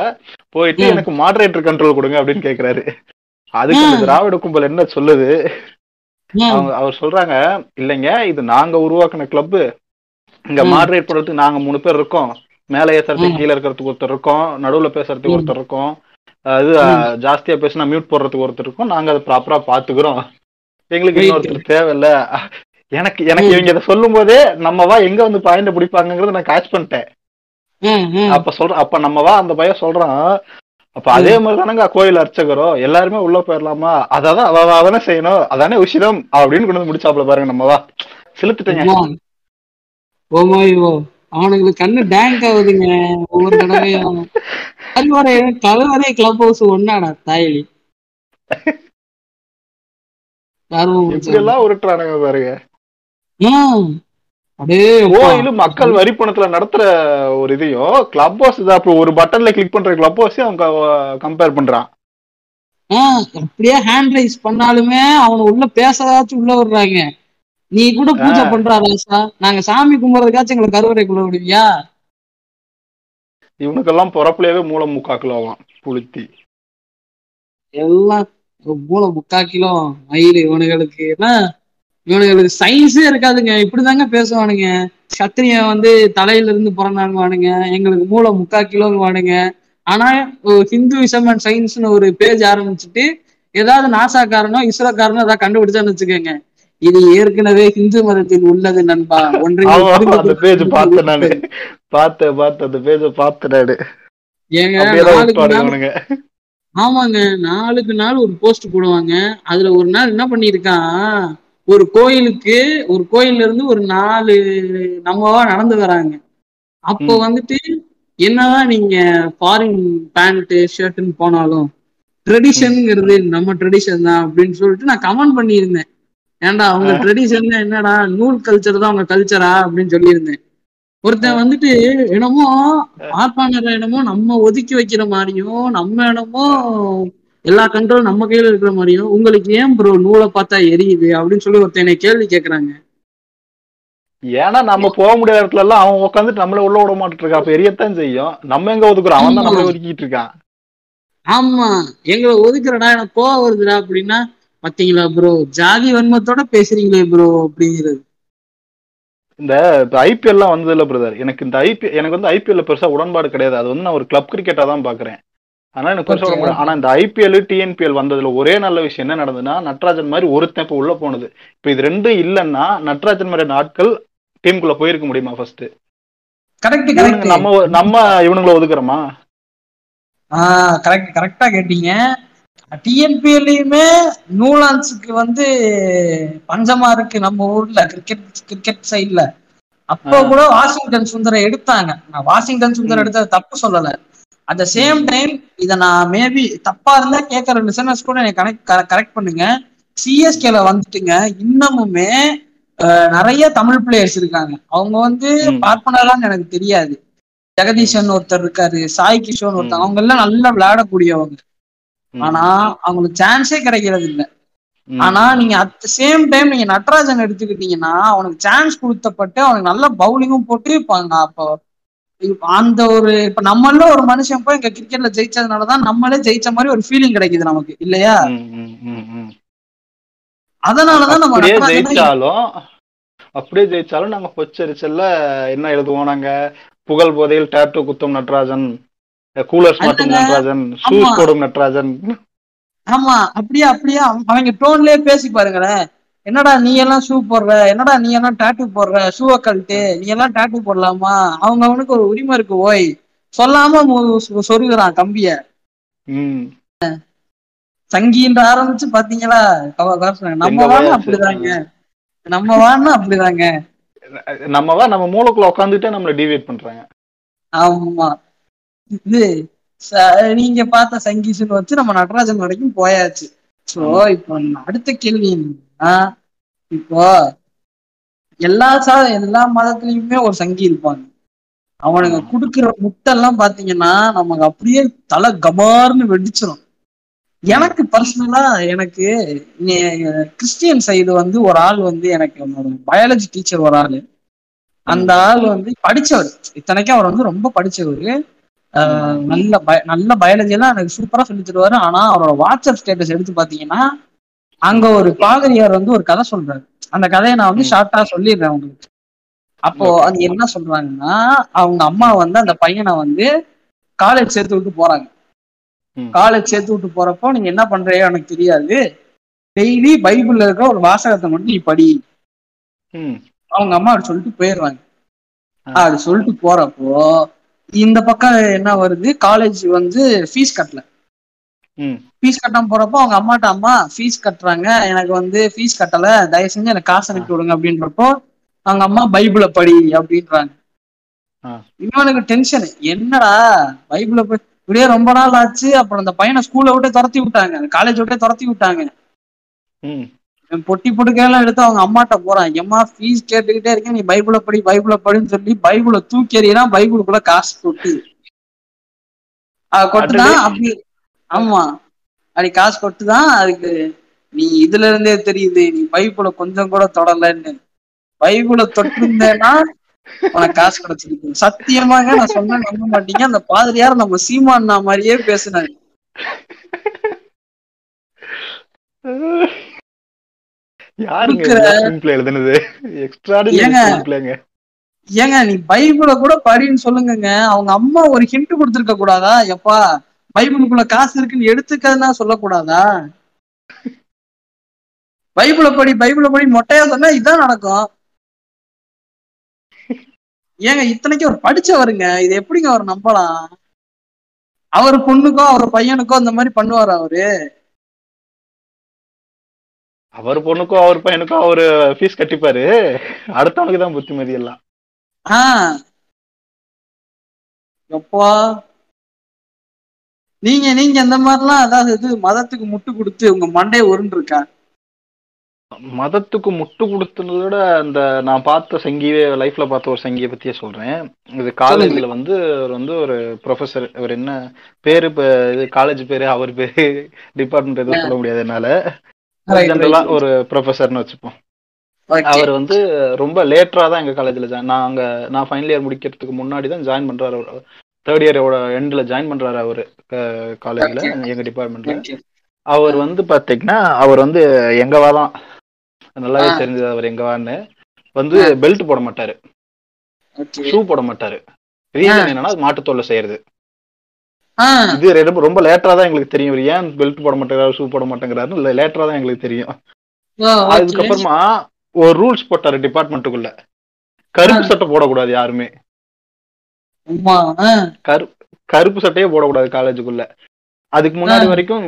போயிட்டு எனக்கு மாடரேட்டர் கண்ட்ரோல் கொடுங்க அப்படின்னு கேட்கிறாரு. அதுக்கு திராவிட கும்பல் என்ன சொல்லுது, அவர் சொல்றாங்க, இல்லைங்க இது நாங்க உருவாக்குன கிளப்பு, இங்க மாடரேட் பண்றதுக்கு நாங்க 3 பேர் இருக்கோம், மேல ஏசறதுக்கு கீழே இருக்கிறதுக்கு ஒருத்தர் இருக்கோம், நடுவுல பேசுறதுக்கு ஒருத்தர் இருக்கோம், அது ஜாஸ்தியா பேசினா மியூட் போடுறதுக்கு ஒருத்தர் இருக்கும், நாங்க அதை ப்ராப்பரா பாத்துக்கிறோம், எங்களுக்கு இன்னொருத்தர் தேவையில்ல. எனக்கு எனக்கு இவங்க இதை சொல்லும் போதே நம்மவா எங்க வந்து பாயிண்ட பிடிப்பாங்கிறத நான் கேட்ச் பண்ணிட்டேன். அப்ப நம்மவா அந்த பையன் சொல்றான், அப்ப அதே மாதிரி தானங்க கோயில் அர்ச்சகரோ, எல்லாருமே உள்ள போயிடலாமா, அதான் அவதானே செய்யணும், அதானே உசிரம் அப்படின்னு கொண்டு வந்து முடிச்சாப்புல பாருங்க. நம்மவா செலுத்துட்டேங்க. அவனுக்கு கண்ணு டேங்க் ஆகுதுங்க ஒவ்வொரு தடவையும். கல்வரை கிளப் ஹவுஸ் ஒன்னாடா தாயி உருட்டுறானுங்க பாருங்க. கோயிலும் மக்கள் வரி பணத்துல நடத்துற ஒரு இதையும் கிளப் ஹவுஸ் அப்புறம் ஒரு பட்டன்ல கிளிக் பண்ற கிளப் ஹவுஸ் அவங்க கம்பேர் பண்றான். அப்படியே ஹேண்ட் ரைஸ் பண்ணாலுமே அவனை உள்ள பேசதாச்சும் உள்ள விடுறாங்க. நீ கூட பூஜை பண்றா ராசா, நாங்க சாமி கும்பிட்றதுக்காச்சும் எங்களை கருவறைக்குள்ள விடுவியா? இவனுக்கெல்லாம் பொறப்புலவே மூளை முக்கா கிலோவான் புளுத்தி, எல்லாம் மூளை முக்கா கிலோ மயிறு. இவனுங்களுக்கு இவனுங்களுக்கு சயின்ஸே இருக்காதுங்க, இப்படிதாங்க பேசுவானுங்க. சத்திரிய வந்து தலையில இருந்து பிறந்தானுவானுங்க, எங்களுக்கு மூளை முக்கா கிலோவானுங்க. ஆனா ஹிந்துவிசம் அண்ட் சயின்ஸ்னு ஒரு பேஜ் ஆரம்பிச்சுட்டு ஏதாவது நாசாக்காரனோ இஸ்ரோக்காரனோ ஏதாவது கண்டுபிடிச்சான்னு வச்சுக்கோங்க, இது ஏற்கனவே ஹிந்து மதத்தில் உள்ளது நண்பா. ஆமாங்க, நாளுக்கு நாள் ஒரு போஸ்ட் போடுவாங்க. அதுல ஒரு நாள் என்ன பண்ணிருக்கான், ஒரு கோயில்ல இருந்து ஒரு 4 நம்மவா நடந்து வராங்க. அப்போ வந்துட்டு என்னதான் நீங்க ஃபாரின் பேண்ட் ஷர்ட்னு போனாலும் ட்ரெடிஷன்ங்கிறது நம்ம ட்ரெடிஷன் தான் அப்படின்னு சொல்லிட்டு நான் கமெண்ட் பண்ணியிருந்தேன். ஏண்டா அவங்க ட்ரெடிஷன்ல என்னடா நூல் கல்ச்சர் தான் அவங்க கல்ச்சரா அப்படின்னு சொல்லியிருந்தேன். ஒருத்தன் வந்துட்டு என்னமோ ஆர்ப்பாணர் இடமோ நம்ம ஒதுக்கி வைக்கிற மாதிரியும் நம்ம இடமோ எல்லா கண்ட்ரோல் நம்ம கையில இருக்கிற மாதிரியும் உங்களுக்கு ஏன் ப்ரோ நூலை பார்த்தா எரியுது அப்படின்னு சொல்லி ஒருத்தனை கேள்வி கேட்கறாங்க. ஏன்னா நம்ம போக முடியாத இடத்துல எல்லாம் அவன் உட்காந்துட்டு நம்மள உள்ள விட மாட்டேட்டு இருக்கா, அப்ப எரியத்தான் செய்யும். நம்ம எங்க ஒதுக்குறோம், அவன் தான் நம்மள ஒதுக்கிட்டு இருக்கான். ஆமா, எங்களை ஒதுக்குறடா எனக்கு கோவம் வருதுடா அப்படின்னா, பாத்தீங்களா ப்ரோ ஜாதி வன்மத்தோட பேசுறீங்களே ப்ரோ அப்படிங்கிறது. இந்த ஐபிஎல் எல்லாம் வந்தது இல்ல பிரதர், எனக்கு வந்து ஐபிஎல்ல பெருசா உடன்பாடு கிடையாது. அது வந்து நான் ஒரு கிளப் கிரிக்கெட்டா தான் பாக்குறேன், ஆனா எனக்கு பெருசா உடன்பாடு. ஆனா இந்த ஐபிஎல் டிஎன்பிஎல் வந்ததுல ஒரே நல்ல விஷயம் என்ன நடந்ததுன்னா, நட்ராஜன் மாதிரி ஒருத்தன் இப்ப உள்ள போனது. இப்ப இது ரெண்டும் இல்லைன்னா நட்ராஜன் மாதிரி ஆட்கள் டீமுக்குள்ள போயிருக்க முடியுமா? First correct. நம்ம இவனுங்களை ஒதுக்குறோமா? கரெக்ட், கரெக்டா கேட்டீங்க. டிஎன்பிஎல்லையுமே நியூலான்ஸுக்கு வந்து பஞ்சமா இருக்கு நம்ம ஊர்ல கிரிக்கெட் சைட்ல. அப்போ கூட வாஷிங்டன் சுந்தரை எடுத்தாங்க. நான் வாஷிங்டன் சுந்தர் எடுத்தது தப்பு சொல்லலை. அட் த சேம் டைம் இதை நான் மேபி தப்பா இருந்தா கேட்கற லிசனர்ஸ் கூட எனக்கு கரெக்ட் பண்ணுங்க. சிஎஸ்கேல வந்துட்டுங்க இன்னமுமே நிறைய தமிழ் பிளேயர்ஸ் இருக்காங்க. அவங்க வந்து பார்ப்பனரான்னு எனக்கு தெரியாது. ஜெகதீஷன் ஒருத்தர் இருக்காரு, சாய் கிஷோன் ஒருத்தர், அவங்க எல்லாம் நல்லா விளையாடக்கூடியவங்க. ஆனா அவங்களுக்கு சான்ஸே கிடைக்கிறது இல்லை. ஆனா நீங்க அட் த சேம் டைம் நீங்க நடராஜன் எடுத்துக்கிட்டீங்கன்னா அவனுக்கு சான்ஸ் கொடுத்தப்பட்டு அவனுக்கு நல்ல பவுலிங்கும் போட்டு இருப்பாங்க. அப்போ அந்த ஒரு இப்ப நம்மள ஒரு மனுஷன் போய் இங்க கிரிக்கெட்ல ஜெயிச்சதுனாலதான் நம்மளே ஜெயிச்ச மாதிரி ஒரு ஃபீலிங் கிடைக்குது நமக்கு, இல்லையா? அதனாலதான் நம்ம அப்படியே ஜெயிச்சாலும் நாங்க பொச்சரிச்சல்ல என்ன எழுதுவோம், நாங்க புகழ் போதையில் டேட்டு குத்தும் நடராஜன், கூலர்ஸ் மாட்டும் நடராஜன், ஷூஸ் போடும் நடராஜன். ஆமா, அப்படியே அவங்க டோன்லயே பேசி பாருங்களேன். என்னடா நீ எல்லாம் ஷூ போடுற, என்னடா நீ எல்லாம் டாட்டூ போடுற, ஷூவை கழட்டு, நீ எல்லாம் டாட்டூ போடலாமா, அவங்க அவனுக்கு ஒரு உரிமை இருக்கு ஓய் சொல்லாம சொருகிறான் கம்பிய. சங்கின்ற ஆரம்பிச்சு பாத்தீங்களா? நம்ம வாங்க அப்படிதாங்க, நம்மவா நம்ம மூளைக்குள்ள உட்காந்துட்டு நம்மள டிவேட் பண்றாங்க. ஆமா, இது நீங்க பார்த்த சங்கீசன் வச்சு நம்ம நடராஜன் வரைக்கும் போயாச்சு. சோ இப்போ அடுத்த கேள்வி என்னன்னா, இப்போ எல்லா மதத்துலயுமே ஒரு சங்கி இருப்பாங்க. அவனுக்கு குடுக்கிற முட்டெல்லாம் பாத்தீங்கன்னா நமக்கு அப்படியே தலை கபார்னு வெடிச்சிடும். எனக்கு பர்சனலா எனக்கு கிறிஸ்டியன் சைடு வந்து ஒரு ஆள் வந்து எனக்கு பயாலஜி டீச்சர் ஒரு ஆள், அந்த ஆள் வந்து படிச்சவர், இத்தனைக்கும் அவர் வந்து ரொம்ப படிச்சவர், நல்ல பயாலஜி எல்லாம் எனக்கு சூப்பரா சொல்லி தருவாரு. ஆனா அவரோட வாட்ஸ்அப் ஸ்டேட்டஸ் எடுத்து பாத்தீங்கன்னா அங்க ஒரு பாதிரியார் வந்து ஒரு கதை சொல்றாரு. அந்த கதையை நான் வந்து ஷார்ட்டா சொல்லிடுறேன் அவங்களுக்கு. அப்போ அது என்ன சொல்றாங்கன்னா, அவங்க அம்மா வந்து அந்த பையனை வந்து காலேஜ் சேர்த்து விட்டு போறாங்க. காலேஜ் சேர்த்து விட்டு போறப்போ நீங்க என்ன பண்றியோ எனக்கு தெரியாது, டெய்லி பைபிள்ல இருக்கிற ஒரு வாசகத்தை மட்டும் நீ படி, அவங்க அம்மா அப்படி சொல்லிட்டு போயிடுவாங்க. அப்படி சொல்லிட்டு போறப்போ இந்த பக்கம் என்ன வருது, காலேஜ் வந்து ஃபீஸ் கட்டல. ஃபீஸ் கட்டாம போறப்போ அவங்க அம்மாட்ட, அம்மா ஃபீஸ் கட்டுறாங்க, எனக்கு வந்து ஃபீஸ் கட்டல, தயவு செஞ்சு எனக்கு காசு அனுப்பி விடுங்க அப்படின்றப்போ அவங்க அம்மா பைபிளை படி அப்படின்றாங்க. இவனுக்கு டென்ஷன், என்னடா பைபிளை படி இப்படியே ரொம்ப நாள் ஆச்சு. அப்புறம் அந்த பையனை ஸ்கூல்ல விட்டே துரத்தி விட்டாங்க, காலேஜ் விட்டே துரத்தி விட்டாங்க. பொட்டி பொட்டுக்கெல்லாம் எடுத்து அவங்க அம்மாட்ட போறான், எம்மா ஃபீஸ் கேட்டுக்கிட்டே இருக்கேன், நீ பைபிளை படி பைபிளை படின்னு சொல்லி பைபிளை தூக்கி எறியா, பைபிளுக்குள்ள காசு கொட்டுதான் அப்படி. ஆமா, அப்படி காசு கொட்டுதான். அதுக்கு நீ இதுல இருந்தே தெரியுது நீ பைபிளை கொஞ்சம் கூட தொடலன்னு, பைபிளை தொட்டிருந்தேன்னா உனக்கு காசு கிடைச்சிருக்கு. சத்தியமாக நான் சொன்ன நம்ப மாட்டீங்க, அந்த பாதிரியார் நம்ம சீமான்னா மாதிரியே பேசினாரு. ஏங்க நீ பைபிள கூட படின்னு சொல்லுங்க, அவங்க அம்மா ஒரு ஹிண்ட் கொடுத்துருக்க கூடாதா? எப்பா பைபிளுக்குள்ள காசு இருக்குன்னு எடுத்துக்காதுன்னா சொல்லக்கூடாதா? பைபிள படி பைபிள படி மொட்டையா சொன்னா இதான் நடக்கும். ஏங்க இத்தனைக்கு அவர் படிச்சவருங்க, இது எப்படிங்க அவர் நம்பலாம்? அவர் பொண்ணுக்கோ அவர் பையனுக்கோ அந்த மாதிரி பண்ணுவாரு அவரு? அவர் பொண்ணுக்கும் அவர் பையனுக்கும் அவரு ஃபீஸ் கட்டிப்பாரு, அடுத்தவனுக்கு தான் புத்திமதி எல்லாம். எப்பா நீங்க அந்த மாதிரிலாம் அதாவது மதத்துக்கு முட்டு கொடுத்து உங்க மண்டே உருண்டு இருக்கா? மதத்துக்கு முட்டு கொடுத்ததோட அந்த நான் பார்த்த சங்கியே, லைஃப்ல பார்த்த ஒரு சங்கியை பத்தியே சொல்றேன். இது காலேஜ்ல வந்து ஒரு ப்ரொஃபஸர், அவர் என்ன பேரு, இது காலேஜ் பேரு, அவர் பேரு, டிபார்ட்மெண்ட் எதுவும் சொல்ல முடியாது என்னால, ஜென்ரலா ஒரு ப்ரொஃபஸர்னு வச்சுப்போம். அவர் வந்து ரொம்ப லேட்டரா தான் எங்க காலேஜ்ல நான் ஃபைனல் இயர் முடிக்கிறதுக்கு முன்னாடி தான் ஜாயின் பண்றாரு. தேர்ட் இயரோட எண்ட்ல ஜாயின் பண்றாரு அவரு காலேஜ்ல, எங்க டிபார்ட்மெண்ட்ல. அவர் வந்து பாத்தீங்கன்னா அவர் வந்து எங்கவாதான் நல்லாவே தெரிஞ்சது. அவர் எங்கவான்னு வந்து பெல்ட் போட மாட்டாரு, ஷூ போட மாட்டாரு. ரீசன் என்னன்னா மாட்டுத்தோல்ல செய்யறது. இது ரொம்ப லேட்டரா தான் எங்களுக்கு தெரியும் ஏன் பெல்ட் போட மாட்டேங்கிறாரு ஷூ போட மாட்டேங்கிறாரு, லேட்டரா தான் எங்களுக்கு தெரியும். அதுக்கப்புறமா ஒரு ரூல்ஸ் போட்டாரு டிபார்ட்மெண்ட்டுக்குள்ள, கருப்பு சட்டை போடக்கூடாது யாருமே. கருப்பு சட்டையே போடக்கூடாது காலேஜுக்குள்ள. அதுக்கு முன்னாடி வரைக்கும்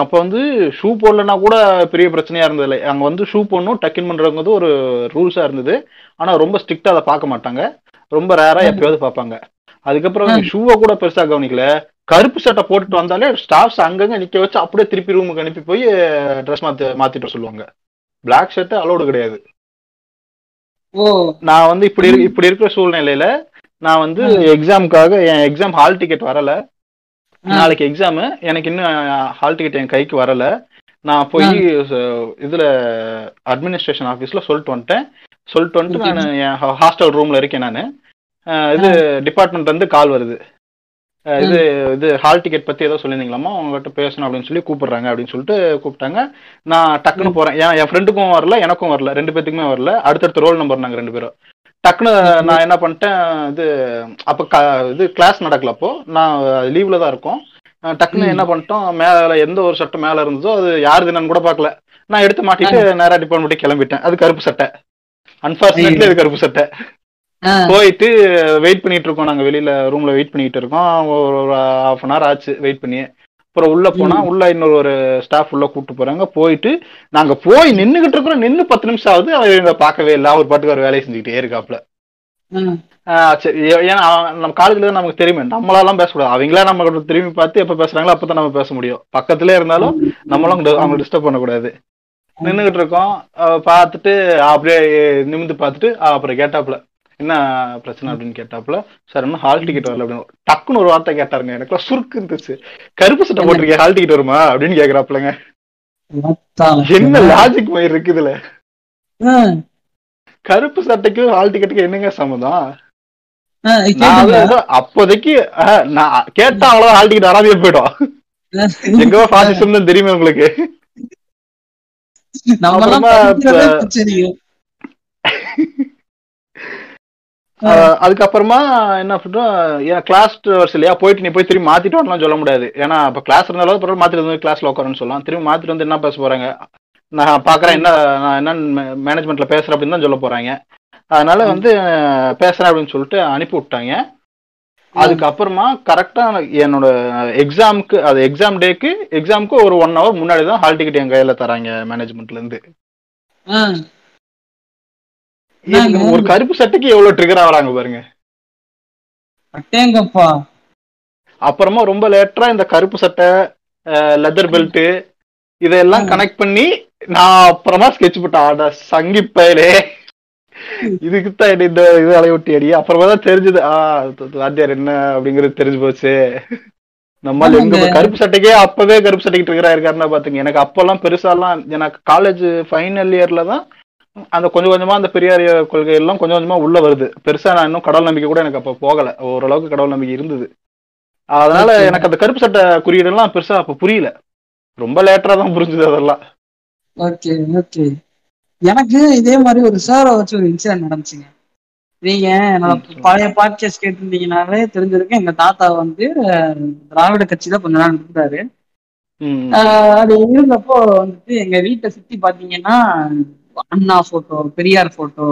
அப்ப வந்து ஷூ போடலன்னா கூட பெரிய பிரச்சனையா இருந்தது இல்லை. அங்க வந்து ஷூ போடணும், டக்கின் பண்றவங்க ஒரு ரூல்ஸா இருந்தது. ஆனா ரொம்ப ஸ்ட்ரிக்டா அதை பார்க்க மாட்டாங்க, ரொம்ப ரேரா எப்பயாவது பார்ப்பாங்க. அதுக்கப்புறம் ஷூவை கூட பெருசா கவனிக்கல. கருப்பு சட்டை போட்டுட்டு வந்தாலே ஸ்டாஃப்ஸ் அங்கங்க நிக்க வச்சு அப்படியே திருப்பி ரூமுக்கு அனுப்பி போய் ட்ரெஸ் மாத்திட்டு சொல்லுவாங்க. பிளாக் ஷர்ட் அலோடு கிடையாது. நான் வந்து இப்படி இருக்கிற சூழ்நிலையில நான் வந்து எக்ஸாமுக்காக என் எக்ஸாம் ஹால் டிக்கெட் வரல, நாளைக்கு எக்ஸாமு, எனக்கு இன்னும் ஹால் டிக்கெட் என் கைக்கு வரல. நான் போய் இதுல அட்மினிஸ்ட்ரேஷன் ஆஃபீஸ்ல சொல்லிட்டு வந்துட்டு நான் என் ஹாஸ்டல் ரூம்ல இருக்கேன். நான் இது டிபார்ட்மெண்ட் வந்து கால் வருது, இது இது ஹால் டிக்கெட் பத்தி ஏதோ சொல்லியிருந்தீங்களாமா, அவங்ககிட்ட பேசணும் அப்படின்னு சொல்லி கூப்பிடுறாங்க அப்படின்னு சொல்லிட்டு கூப்பிட்டாங்க. நான் டக்குன்னு போறேன். என் ஃப்ரெண்டுக்கும் வரல, எனக்கும் வரல, ரெண்டு பேத்துக்குமே வரல. அடுத்தடுத்த ரோல் நம்பர் நாங்கள் ரெண்டு பேரும். டக்குனு நான் என்ன பண்ணிட்டேன், இது அப்போ இது கிளாஸ் நடக்கல, அப்போ நான் லீவ்ல தான் இருக்கோம். டக்குன்னு என்ன பண்ணிட்டோம், மேல எந்த ஒரு சட்டை மேல இருந்ததோ அது யாருது என்னன்னு கூட பார்க்கல, நான் எடுத்து மாட்டிட்டு நேரா டிபார்ட்மெண்ட்டு கிளம்பிட்டேன். அது கருப்பு சட்டை, அன்பார்ச்சுனேட்லி அது கருப்பு சட்டை. போயிட்டு வெயிட் பண்ணிட்டு இருக்கோம், நாங்கள் வெளியில ரூம்ல வெயிட் பண்ணிட்டு இருக்கோம். ஒரு ஹாஃப் அன் ஹவர் ஆச்சு வெயிட் பண்ணி. அப்புறம் உள்ள போனா உள்ள இன்னொரு ஸ்டாஃப் உள்ள கூப்பிட்டு போறாங்க. போயிட்டு நாங்க போய் நின்னுகிட்டு இருக்கிறோம், நின்று 10 நிமிஷம் ஆகுது, அவ பார்க்கவே இல்லை. அவர் பாட்டுக்கு ஒரு வேலையை செஞ்சுக்கிட்டே இருக்காப்ல. சரி, ஏன்னா நம்ம காலேஜ்ல தான் நமக்கு தெரியுமே, நம்மளாலாம் பேசக்கூடாது. அவங்களா நம்ம திரும்பி பார்த்து எப்ப பேசுறாங்களோ அப்பதான் நம்ம பேச முடியும். பக்கத்துல இருந்தாலும் நம்மளும் அவங்க டிஸ்டர்ப் பண்ணக்கூடாது. நின்றுகிட்டு இருக்கோம், பார்த்துட்டு அப்படியே நிமிந்து பார்த்துட்டு அப்புறம் கேட்டாப்ல என்ன பிரச்சனை அப்படின்னு கேட்டாப்புல, சார் இன்னும் ஹால் டிக்கெட் வரல அப்படின்னு டக்குன்னு ஒரு வார்த்தை கேட்டாருங்க. எனக்குலாம் சுருக்கு இருந்துச்சு. கருப்பு சட்டை போட்டிருக்கேன், ஹால் டிக்கெட் வருமா அப்படின்னு கேக்குறாப்லங்க. என்ன லாஜிக் மாதிரி இருக்கு இதுல? கருப்பு சட்டைக்கும் ஹால் டிக்கெட்டுக்கு என்னங்க சம்மதம்? அப்போதைக்கு நான் கேட்டா அவ்வளவுதான், ஹால் டிக்கெட் வராதே போயிடும். எங்கோ பாசிசம் தான் தெரியுமே உங்களுக்கு. அதுக்கப்புறமா என்ன சொல்றோம், ஏன்னா கிளாஸ் வர்ஸ் இல்லையா, போயிட்டு நீ போய் திரும்பி மாத்திட்டு வரலாம் சொல்ல முடியாது. ஏன்னா இப்ப கிளாஸ் இருந்தாலும் பரவாயில்ல, மாத்திட்டு வந்து கிளாஸ்ல உட்காரன்னு சொல்லலாம். திரும்பி மாத்திட்டு வந்து என்ன பேச போறாங்க, நான் பாக்குறேன் என்ன நான் என்னன்னு மேனேஜ்மெண்ட்ல பேசுறேன் அப்படின்னு தான் சொல்ல போறாங்க. அதனால வந்து பேசுறேன் அப்படின்னு சொல்லிட்டு அனுப்பி விட்டாங்க. அதுக்கப்புறமா கரெக்டா என்னோட எக்ஸாமுக்கு, அது எக்ஸாம் டேக்கு, எக்ஸாமுக்கு ஒரு 1 hour முன்னாடி தான் ஹால் டிக்கெட் என் கையில தராங்க மேனேஜ்மெண்ட்ல இருந்து. ஒரு கருப்பு சட்டைக்கு எவ்வளவு ட்ரிகர் ஆகுறாங்க பாருங்க. அப்புறமா ரொம்ப லேட்டரா இந்த கருப்பு சட்டை, லெதர் பெல்ட், இதெல்லாம் கனெக்ட் பண்ணி நான் அப்புறமா ஸ்கெட்ச் போட்ட சங்கிப்பயிலே இதுக்குத்தான் இந்த இது அலையொட்டி அடி. அப்புறமா தான் தெரிஞ்சது வாத்தியார் என்ன அப்படிங்கிறது தெரிஞ்சு போச்சு. நம்மளால எங்க கருப்பு சட்டைக்கே அப்பவே கருப்பு சட்டைக்கு ட்ரிகர் ஆயிருக்காருன்னா பாத்துங்க. எனக்கு அப்பெல்லாம் பெருசாலாம், எனக்கு காலேஜ் ஃபைனல் இயர்ல தான் அந்த கொஞ்சம் கொஞ்சமா அந்த பெரியார் கொள்கையெல்லாம் கொஞ்சம் கொஞ்சமா உள்ள வருது. பெருசா நான் இன்னும் கடவுள் நம்பிக்கை கூட எனக்கு அப்ப போகல, ஓரளவுக்கு கடவுள் நம்பிக்கை இருந்தது. அதனால எனக்கு அந்த கருப்பு சட்ட குறியீடெல்லாம் பெருசா அப்ப புரியல, ரொம்ப லேட்டரா தான் புரிஞ்சுது அதெல்லாம். Okay okay. எனக்கு இதே மாதிரி ஒரு சார் வச்சு ஒரு இன்சிடென்ட் நடந்துச்சுங்க. நீங்க பழைய பாட்காஸ்ட் கேட்டிருந்தீங்கனாலே தெரிஞ்சிருக்கேன், எங்க தாத்தா வந்து திராவிட கட்சியில கொஞ்ச நாள் இருந்தாரு. அது இருந்தப்போ வந்துட்டு எங்க வீட்டை சுத்தி பாத்தீங்கன்னா அண்ணா போட்டோ, பெரியார் போட்டோ.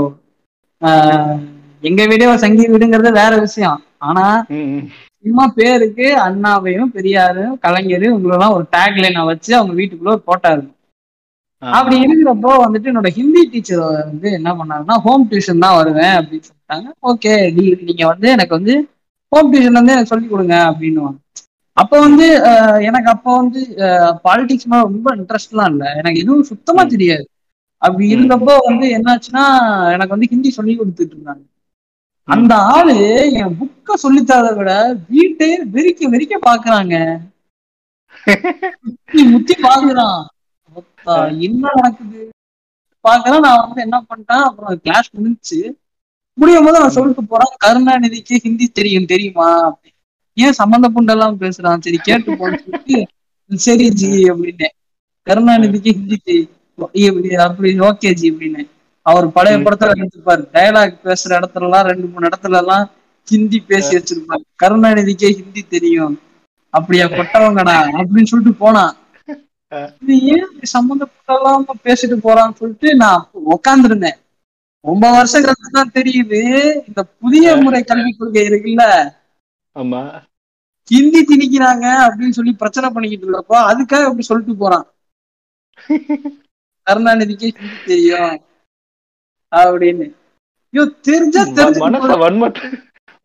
எங்க வீடே ஒரு சங்கீத வீடுங்கிறது வேற விஷயம், ஆனா சும்மா பேருக்கு அண்ணாவையும் பெரியாரும் கலைஞரும் இவங்களெல்லாம் ஒரு டேக் லைனா வச்சு அவங்க வீட்டுக்குள்ள ஒரு போட்டா இருக்கும். அப்படி இருக்கிறப்போ வந்துட்டு என்னோட ஹிந்தி டீச்சர் வந்து என்ன பண்ணாருன்னா, ஹோம் டியூஷன் தான் வருவேன் அப்படின்னு சொல்லிட்டாங்க. ஓகே, நீங்க வந்து எனக்கு வந்து ஹோம் டியூஷன் வந்து எனக்கு சொல்லிக் கொடுங்க அப்படின்னு. அப்போ வந்து எனக்கு அப்போ வந்து பாலிடிக்ஸ் மேல ரொம்ப இன்ட்ரெஸ்ட்லாம் இல்லை, எனக்கு எதுவும் சுத்தமா தெரியாது. அப்படி இருந்தப்போ வந்து என்னாச்சுன்னா, எனக்கு வந்து ஹிந்தி சொல்லி கொடுத்துட்டு இருந்தாங்க. அந்த ஆளு என் புக்க சொல்லித்தரத விட வீட்டையே வெறிக்க வெறிக்க பாக்குறாங்க, முத்தி பாக்குறான். என்ன நடக்குது பாக்குறான். நான் வந்து என்ன பண்ணிட்டேன், அப்புறம் கிளாஸ் முடிஞ்சு முடியும் போது நான் சொல்லிட்டு போறேன், கருணாநிதிக்கு ஹிந்தி தெரியுமா அப்படி. ஏன் சம்பந்தப்பட்டெல்லாம் பேசுறான், சரி கேட்டு போட்டு சரி ஜி அப்படின்னு. கருணாநிதிக்கு ஹிந்தி அப்படி ஓகே ஜி அப்படின்னு. அவர் பழைய படத்துல எடுத்துப்பாரு, டயலாக் பேசுற இடத்துல எல்லாம் 2-3 இடத்துல எல்லாம் ஹிந்தி பேசி வச்சிருப்பாரு. கருணாநிதிக்கே ஹிந்தி தெரியும், அப்படியா கொட்டவங்கடா அப்படின்னு சொல்லிட்டு போனான். ஏன் சம்பந்தப்பட்டெல்லாம் பேசிட்டு போறான்னு சொல்லிட்டு நான் உக்காந்துருந்தேன். 9 வருஷம் கழிச்சுதான் தெரியுது இந்த புதிய முறை கல்விக் கொள்கை இருக்குல்ல, ஆமா ஹிந்தி திணிக்கிறாங்க அப்படின்னு சொல்லி பிரச்சனை பண்ணிக்கிட்டு இருக்கப்போ அதுக்காக அப்படி சொல்லிட்டு போறான். கருணாநிதிக்கு ஹிந்தி தெரியும் அப்படின்னு தெரிஞ்சா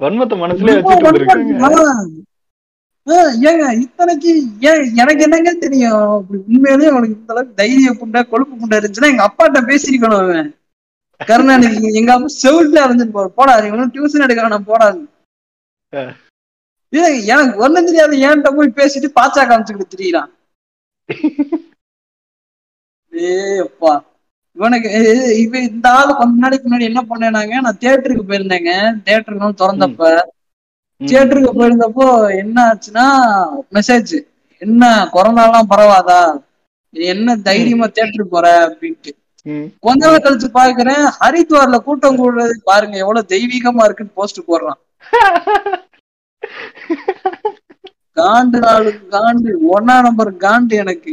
வன்மத்தை மனசுல ஏங்க இத்தனைக்கு ஏன் எனக்கு என்னங்க தெரியும் அப்படி உண்மையிலேயே அவனுக்கு இந்த அளவுக்கு தைரிய புண்டை கொழுப்பு புண்டை இருந்துச்சுன்னா எங்க அப்பாட்ட பேசிருக்கணும் அவன். கருணாநிதி எங்க அப்பா செவில்ல இருந்துட்டு போற போடாது இவனும் டியூஷன் எடுக்கிறான் போடாது எனக்கு ஒன்னும் தெரியாது ஏன்ட்ட போய் பேசிட்டு பாச்சா காமிச்சுக்கிட்டு திரியிறான். ஏப்பா இவனுக்கு இவ இந்த ஆள் கொஞ்ச நாளைக்கு முன்னாடி என்ன பண்ணேனாங்க, நான் தியேட்டருக்கு போயிருந்தேங்க. தியேட்டருக்கு திறந்தப்ப தியேட்டருக்கு போயிருந்தப்போ என்ன ஆச்சுன்னா மெசேஜ் என்ன கொரோனாலாம் பரவாதா என்ன தைரியமா தியேட்டருக்கு போற அப்படின்ட்டு. கொஞ்ச நாள் கழிச்சு பாக்குறேன் ஹரித்வார்ல கூட்டம் கூடுறது பாருங்க எவ்வளவு தெய்வீகமா இருக்குன்னு போஸ்ட் போடுறான். காண்டு நாலு காண்டு ஒன்னா நம்பர் காண்டு எனக்கு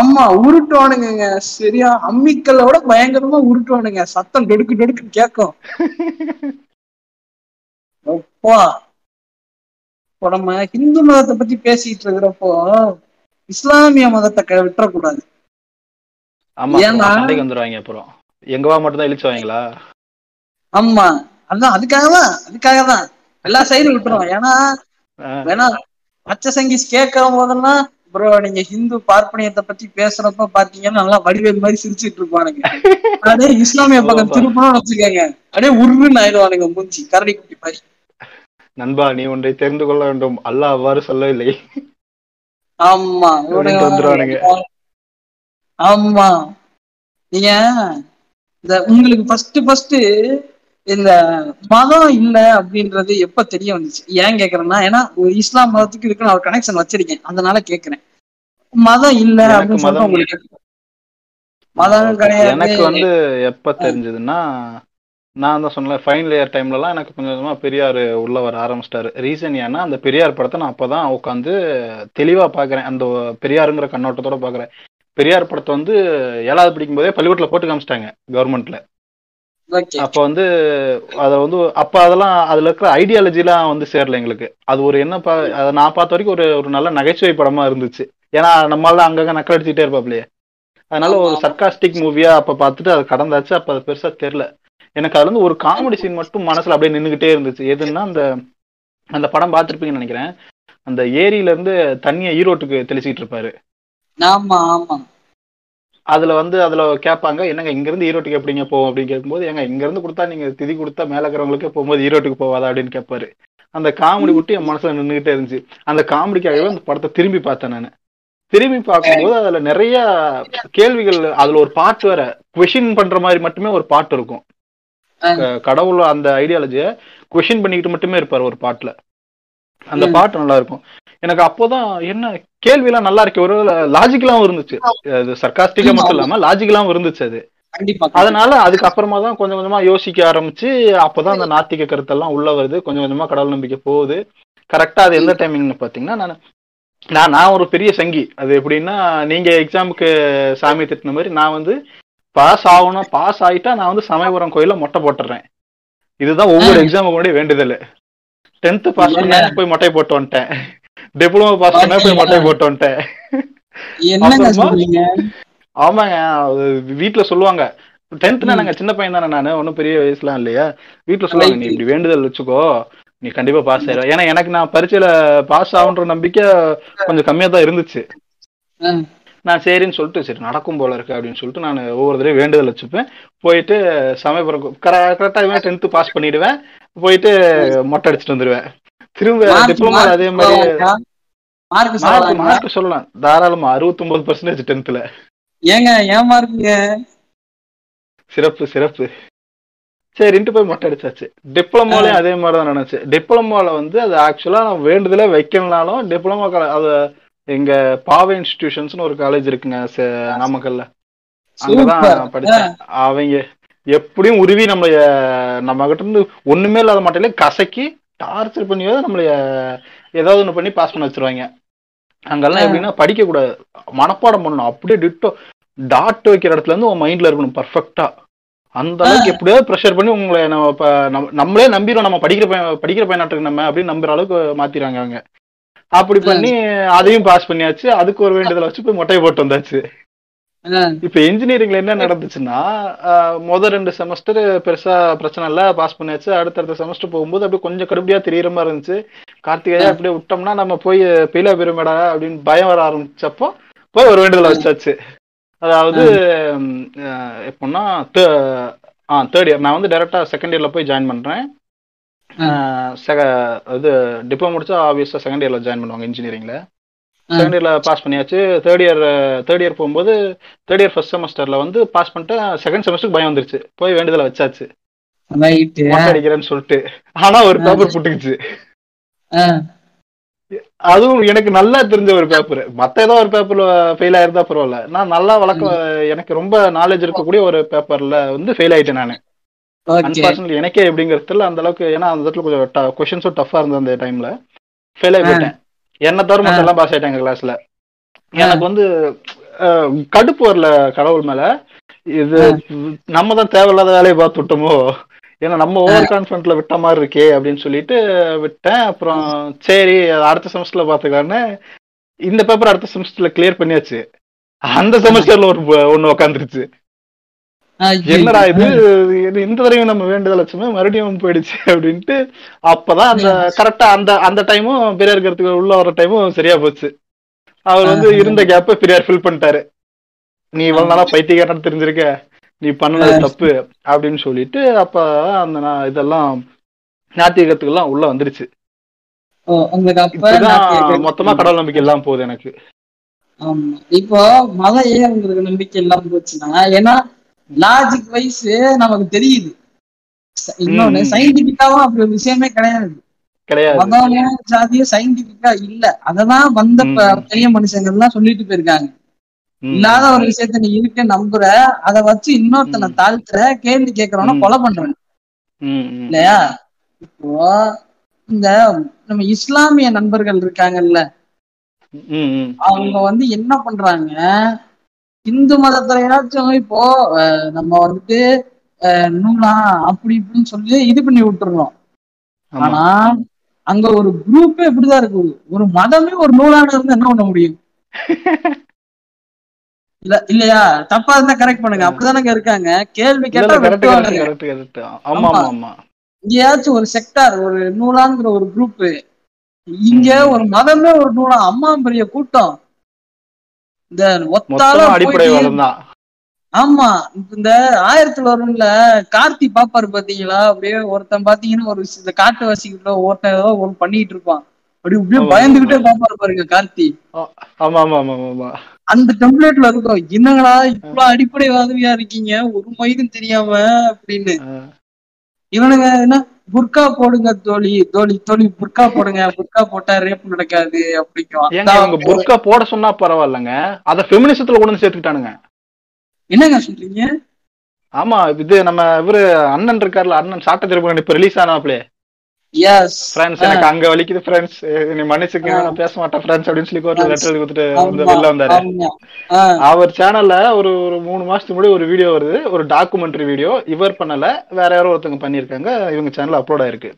ஆமா உருட்டுவானுங்க சரியா அம்மிக்கல்லோட பயங்கரமா உருட்டுவானுங்க சத்தம் டொடுக்கு டொடுக்குன்னு கேக்கும். அப்பா இப்ப நம்ம ஹிந்து மதத்தை பத்தி பேசிட்டு இருக்கிறப்போ இஸ்லாமிய மதத்தை விட்டுறக்கூடாது. ஆமா அதான் அதுக்காகதான் எல்லா சைடும் விட்டுறோம். ஏன்னா பச்சை சங்கீஸ் கேட்கிற போதெல்லாம் ப்ரோ நீங்க ஹிந்து பார்ப்பனியத்தை பத்தி பேசுறப்ப பாத்தீங்கன்னா நல்லா வடிவேல் மாதிரி சிரிச்சுட்டு இருப்பானுங்க. அதே இஸ்லாமிய பக்கம் திருப்பணும் வச்சுக்கோங்க அப்படியே உருன்னு ஆயிடுவானுங்க மூஞ்சி கரடி குட்டி மாதிரி. நண்பா நீ ஒன்றை தெரிந்து கொள்ள வேண்டும், அல்லாஹ் அவ்வாறு சொல்லவில்லை. ஆமா ஆமா நீங்க இந்த உங்களுக்கு ஃபர்ஸ்ட் இந்த மதம் இல்ல அப்படின்றது எப்ப தெரிய வந்துச்சு? ஏன் கேக்குறேன்னா ஏன்னா இஸ்லாம் மதத்துக்கு இருக்கு நான் ஒரு கனெக்ஷன் வச்சிருக்கேன் அதனால கேக்குறேன். மதம் இல்ல அப்படின்னு சொன்னா உங்களுக்கு மதம் கிடையாது. எனக்கு எப்ப தெரிஞ்சதுன்னா நான் தான் சொன்னேன் ஃபைனல் இயர் டைம்லலாம் எனக்கு கொஞ்சம் கொஞ்சமாக பெரியார் உள்ளே வர ஆரம்பிச்சிட்டாரு. ரீசன் ஏன்னா அந்த பெரியார் படத்தை நான் அப்போ தான் உட்காந்து தெளிவாக பார்க்குறேன், அந்த பெரியாருங்கிற கண்ணோட்டத்தோட பார்க்குறேன். பெரியார் படத்தை 7th படிக்கும் போதே பள்ளிக்கூட்டில் போட்டு காமிச்சிட்டாங்க கவர்மெண்ட்டில். அப்போ அதை அப்போ அதெல்லாம் அதில் இருக்கிற ஐடியாலஜிலாம் சேரல எங்களுக்கு. அது ஒரு என்ன அதை நான் பார்த்த வரைக்கும் ஒரு நல்ல நகைச்சுவை படமாக இருந்துச்சு. ஏன்னா நம்மளால அங்கங்கே நக்கல் அடிச்சுக்கிட்டே இருப்பாப்லையே, அதனால ஒரு சர்காஸ்டிக் மூவியாக அப்போ பார்த்துட்டு அதை கடந்தாச்சு. அப்போ அது பெருசாக தெரில எனக்கு. அதுல ஒரு காமெடி சீன் மட்டும் மனசுல அப்படியே நின்றுகிட்டே இருந்துச்சு. எதுன்னா அந்த படம் பார்த்துருப்பீங்கன்னு நினைக்கிறேன், அந்த ஏரியில இருந்து தண்ணியை ஈரோட்டுக்கு தெளிச்சுக்கிட்டு இருப்பாரு. அதுல அதுல கேட்பாங்க என்னங்க இங்க இருந்து ஈரோட்டுக்கு எப்படிங்க போவோம் அப்படின்னு கேட்கும்போது ஏங்க இங்க இருந்து கொடுத்தா நீங்க திதி கொடுத்தா மேல இருக்கிறவங்களுக்கே போகும்போது ஈரோட்டுக்கு போவாதா அப்படின்னு கேட்பாரு. அந்த காமெடி விட்டு என் மனசுல நின்றுகிட்டே இருந்துச்சு. அந்த காமெடிக்காகவே அந்த படத்தை திரும்பி பார்த்தேன். நான் திரும்பி பார்க்கும்போது அதுல நிறைய கேள்விகள், அதுல ஒரு பாட்டு வேற கொஷின் பண்ற மாதிரி மட்டுமே ஒரு பாட்டு இருக்கும். கடவுள் அந்த ஐடியாலஜியை குவெஸ்டின் பண்ணிக்கிட்டு மட்டுமே இருப்பார் ஒரு பாட்டுல. அந்த பாட்டு நல்லா இருக்கும். எனக்கு அப்போதான் என்ன கேள்விலாம் நல்லா இருக்கு, ஒரு லாஜிக்கலாவும் இருந்துச்சு. சர்காஸ்டிக்கா மட்டும் இல்லாம லாஜிக்கலாவும் இருந்துச்சு அது. அதனால அதுக்கப்புறமா தான் கொஞ்சம் கொஞ்சமா யோசிக்க ஆரம்பிச்சு. அப்போதான் அந்த நாத்திக கருத்தெல்லாம் உள்ள வருது, கொஞ்சம் கொஞ்சமா கடவுள் நம்பிக்கை போகுது. கரெக்டா அது எந்த டைமிங்னு பாத்தீங்கன்னா நான் ஒரு பெரிய சங்கி. அது எப்படின்னா நீங்க எக்ஸாமுக்கு சாமி திட்டின மாதிரி நான் பாஸ் ஆகணும், பாஸ் ஆகிட்டா நான் சமயபுரம் கோயில மொட்டை போட்டுறேன். இதுதான் ஒவ்வொரு எக்ஸாமுக்கு முன்னாடி வேண்டுதல். 10th பாஸ் பண்ணா போய் மொட்டை போட்டு வந்துட்டேன், டிப்ளமோ பாஸ் பண்ணா போய் மொட்டை போட்டு வந்துட்டேன். ஆமாங்க வீட்டுல சொல்லுவாங்க, 10th நாங்க சின்ன பையன் தானே, நான் ஒன்றும் பெரிய வயசுலாம் இல்லையா. வீட்டுல சொல்லுவாங்க நீ இப்படி வேண்டுதல் வச்சுக்கோ நீ கண்டிப்பா பாஸ் ஆயிடும். ஏன்னா எனக்கு நான் பரீட்சையில பாஸ் ஆகுன்ற நம்பிக்கை கொஞ்சம் கம்மியா தான் இருந்துச்சு. நான் சரின்னு சொல்லிட்டு சரி நடக்கும் போல இருக்கு அப்படின்னு சொல்லிட்டு நான் ஒவ்வொரு தடவையும் வேண்டுதல் வச்சுப்பேன். போயிட்டு சமயபுரம் கரெக்டாக 10th பாஸ் பண்ணிடுவேன், போயிட்டு மொட்டை அடிச்சுட்டு வந்துடுவேன். திரும்ப டிப்ளமோ அதே மாதிரி மார்க் சொல்லலாம் தாராளமா 69% 10th. ஏங்க ஏமாறுங்க, சிறப்பு சிறப்பு. சரின்ட்டு போய் மொட்டை அடிச்சாச்சு. டிப்ளமோலையும் அதே மாதிரி தான் நினைச்சு. டிப்ளமோல அது ஆக்சுவலா நான் வேண்டுதலே வைக்கணும்னாலும் டிப்ளமோ அதை எங்க பாவை இன்ஸ்டிடியூஷன்ஸ்னு ஒரு காலேஜ் இருக்குங்க நாமக்கல்ல, அங்கதான் படிச்சேன். அவங்க எப்படியும் உருவி நம்ம கிட்ட இருந்து ஒண்ணுமே இல்லாத மாட்டிலே கசக்கி டார்ச்சர் பண்ணியோ நம்மளைய ஏதாவது ஒண்ணு பண்ணி பாஸ் பண்ண வச்சிருவாங்க. அங்கெல்லாம் எப்படின்னா படிக்க கூடாது, மனப்பாடம் பண்ணணும். அப்படியே டிட்டோ டாட் வைக்கிற இடத்துல உன் மைண்ட்ல இருக்கணும் பர்ஃபெக்டா. அந்த அளவுக்கு எப்படியாவது ப்ரெஷர் பண்ணி உங்களை நம்ம நம்மளே நம்பிடும், நம்ம படிக்கிற பயனாட்டுக்கு நம்ம அப்படின்னு நம்புற அளவுக்கு மாத்திடுறாங்க அவங்க. அப்படி பண்ணி அதையும் பாஸ் பண்ணியாச்சு, அதுக்கு ஒரு வேண்டியதுல வச்சு போய் மொட்டையை போட்டு வந்தாச்சு. இப்ப இன்ஜினியரிங்ல என்ன நடந்துச்சுன்னா, முதல் 2 செமஸ்டர் பெருசா பிரச்சனை இல்ல, பாஸ் பண்ணியாச்சு. அடுத்தடுத்த செமஸ்டர் போகும்போது அப்படியே கொஞ்சம் கடுப்படியா தெரியுற மாதிரி இருந்துச்சு. கார்த்திகையா அப்படியே விட்டோம்னா நம்ம போய் பெயிலா பெருமேடா அப்படின்னு பயம் வர ஆரம்பிச்சப்போ போய் ஒரு வேண்டுதல வச்சாச்சு. அதாவது எப்படின்னா, 3rd இயர் நான் வந்து டைரக்டா 2nd இயர்ல போய் ஜாயின் பண்றேன். இது டிப்ளமோ முடிச்சா ஆப்வியஸா 2nd இயர்ல ஜாயின் பண்ணுவாங்க இன்ஜினியரிங்ல. 2nd இயர்ல பாஸ் பண்ணியாச்சு. 3rd இயர் போகும்போது 3rd இயர் 1st செமஸ்டர்ல வந்து பாஸ் பண்ணிட்டு 2nd செமஸ்டருக்கு பயம் வந்துருச்சு, போய் வேண்டியதுல வச்சாச்சு அடிக்கிறேன்னு சொல்லிட்டு. ஆனா ஒரு பேப்பர் புட்டுக்குச்சு, அதுவும் எனக்கு நல்லா தெரிஞ்ச ஒரு பேப்பர். மத்த ஏதோ ஒரு பேப்பர்ல ஃபெயில் ஆயிருந்தா பரவாயில்ல, நான் நல்லா வழக்கம் எனக்கு ரொம்ப நாலேஜ் இருக்கக்கூடிய ஒரு பேப்பர்ல வந்து ஃபெயில் ஆயிட்டேன் நான். அன்பார்ச்சுனேட்லி எனக்கே எப்படிங்கிறதுல அந்த அளவுக்கு, ஏன்னா அந்த இடத்துல கொஞ்சம் கொஸ்டின்ஸும் டஃபா இருந்தது அந்த டைம்ல, ஃபெயில் ஆகிட்டேன். என்னை தவிர மத்த எல்லாம் பாஸ் ஆயிட்டாங்க கிளாஸ்ல. எனக்கு வந்து கடுப்பு வரல கடவுள் மேல, இது நம்ம தான் தேவையில்லாத வேலையை பார்த்து விட்டோமோ, ஏன்னா நம்ம ஓவர் கான்ஃபிடென்ட்ல விட்ட மாதிரி இருக்கே அப்படின்னு சொல்லிட்டு விட்டேன். அப்புறம் சரி அடுத்த செமஸ்டர்ல பாத்துக்கலான்னு இந்த பேப்பர் அடுத்த செமஸ்டர்ல கிளியர் பண்ணியாச்சு. அந்த செமஸ்டர்ல ஒண்ணு உக்காந்துருச்சு. என்னடா இது, இந்த தடவையும் நம்ம வேண்டுதல் வச்சோமே மறுபடியும் போயிடுச்சு அப்படின்ட்டு. அப்பதான் அந்த கரெக்டா அந்த டைமும் பெரியார் கருத்துக்கு உள்ள வர டைமும் சரியா போச்சு. அவர் வந்து இருந்த கேப்ப பெரியார் ஃபில் பண்ணிட்டாரு. நீ இவ்வளவு நாளா பைத்தியக்காரன்னு தெரிஞ்சிருக்க, நீ பண்ணது தப்பு அப்படின்னு சொல்லிட்டு அப்ப அந்த இதெல்லாம் நாத்திகத்துக்கு எல்லாம் உள்ள வந்துருச்சு. மொத்தமா கடவுள் நம்பிக்கை எல்லாம் போகுது எனக்கு. இப்போ மத ஏன் உங்களுக்கு நம்பிக்கை எல்லாம் போச்சுன்னா, ஏன்னா லாஜிக் வைஸ் நமக்கு தெரியுது. இன்னொன்னு சயின்டிபிக்காவும் அப்படி ஒரு விஷயமே கிடையாது, மதம் ஜாதியும் சயின்டிபிக்கா இல்ல. அதெல்லாம் வந்த பெரிய மனுஷங்கள்லாம் சொல்லிட்டு போயிருக்காங்க. இல்லாத ஒரு விஷயத்த நீ இருக்க நம்புற, அதை வச்சு இன்னொருத்தனை தாழ்த்துற, கேள்வி கேட்கறவன கொலை பண்றேன் இல்லையா. இப்போ இந்த நம்ம இஸ்லாமிய நண்பர்கள் இருக்காங்கல்ல, அவங்க வந்து என்ன பண்றாங்க, இந்து மதத்துலயாச்சும் இப்போ நம்ம வந்துட்டு நூலா அப்படி இப்படின்னு சொல்லி இது பண்ணி விட்டுறோம். ஆனா அங்க ஒரு குரூப்பே இப்படிதான் இருக்கு, ஒரு மதமே ஒரு நூலான இருந்து என்ன பண்ண முடியும் இல்ல இல்லையா. தப்பா இருந்தா கரெக்ட் பண்ணுங்க, அப்படிதானங்க இருக்காங்க. கேள்வி கேட்டா இங்கேயாச்சும் ஒரு செக்டார் ஒரு நூலாங்கிற ஒரு குரூப், இங்க ஒரு மதமே ஒரு நூலா, அம்மா பெரிய கூட்டம். ஆமா, இந்த 1901 கார்த்தி பாப்பாரு பாத்தீங்களா, அப்படியே ஒருத்தன் பாத்தீங்கன்னா ஒரு காட்டு வாசிக்கிட்ட ஒருத்தன் ஏதோ ஒன்று பண்ணிட்டு இருப்பான், அப்படி இப்படியே பயந்துகிட்டே பாப்பாரு பாருங்க கார்த்தி. அந்த டெம்ப்ளேட்ல இருக்கும், என்னங்களா இவ்வளவு அடிப்படைவாதவியா இருக்கீங்க ஒரு மயிலும் தெரியாம அப்படின்னு. இவனுங்க என்ன புர்கா போடுங்க தோழி தோழி தோழி புர்கா போடுங்க, புர்கா போட்டா ரேப் நடக்காது அப்படிங்கிறோம். புர்கா போட சொன்னா பரவாயில்லங்க, அத ஃபெமினிசத்துல கூட சேர்த்துக்கிட்டானுங்க. என்னங்க சொல்றீங்க? ஆமா, இது நம்ம இவரு அண்ணன் இருக்காருல, அண்ணன் சாட்ட திருப்பி இப்ப ரிலீஸ் ஆனாப்லே, எஸ் ஃப்ரெண்ட்ஸ் எனக்கு அங்க வலிக்குது ஃப்ரெண்ட்ஸ், நீ மனுஷுக்கு நான் பேச மாட்டேன் ஃப்ரெண்ட்ஸ் அப்படின்னு சொல்லி கோர்ட்ல லெட்டர் எழுதி கொடுத்துட்டு வந்து வெளில வந்தாரு. அவர் சேனல்ல ஒரு 3 மாசத்துக்கு முன்னாடி ஒரு வீடியோ வருது, ஒரு டாக்குமெண்ட்ரி வீடியோ. இவர் பண்ணல, வேற யாரோ ஒருத்தவங்க பண்ணிருக்காங்க, இவங்க சேனல்ல அப்லோட் ஆயிருக்கு.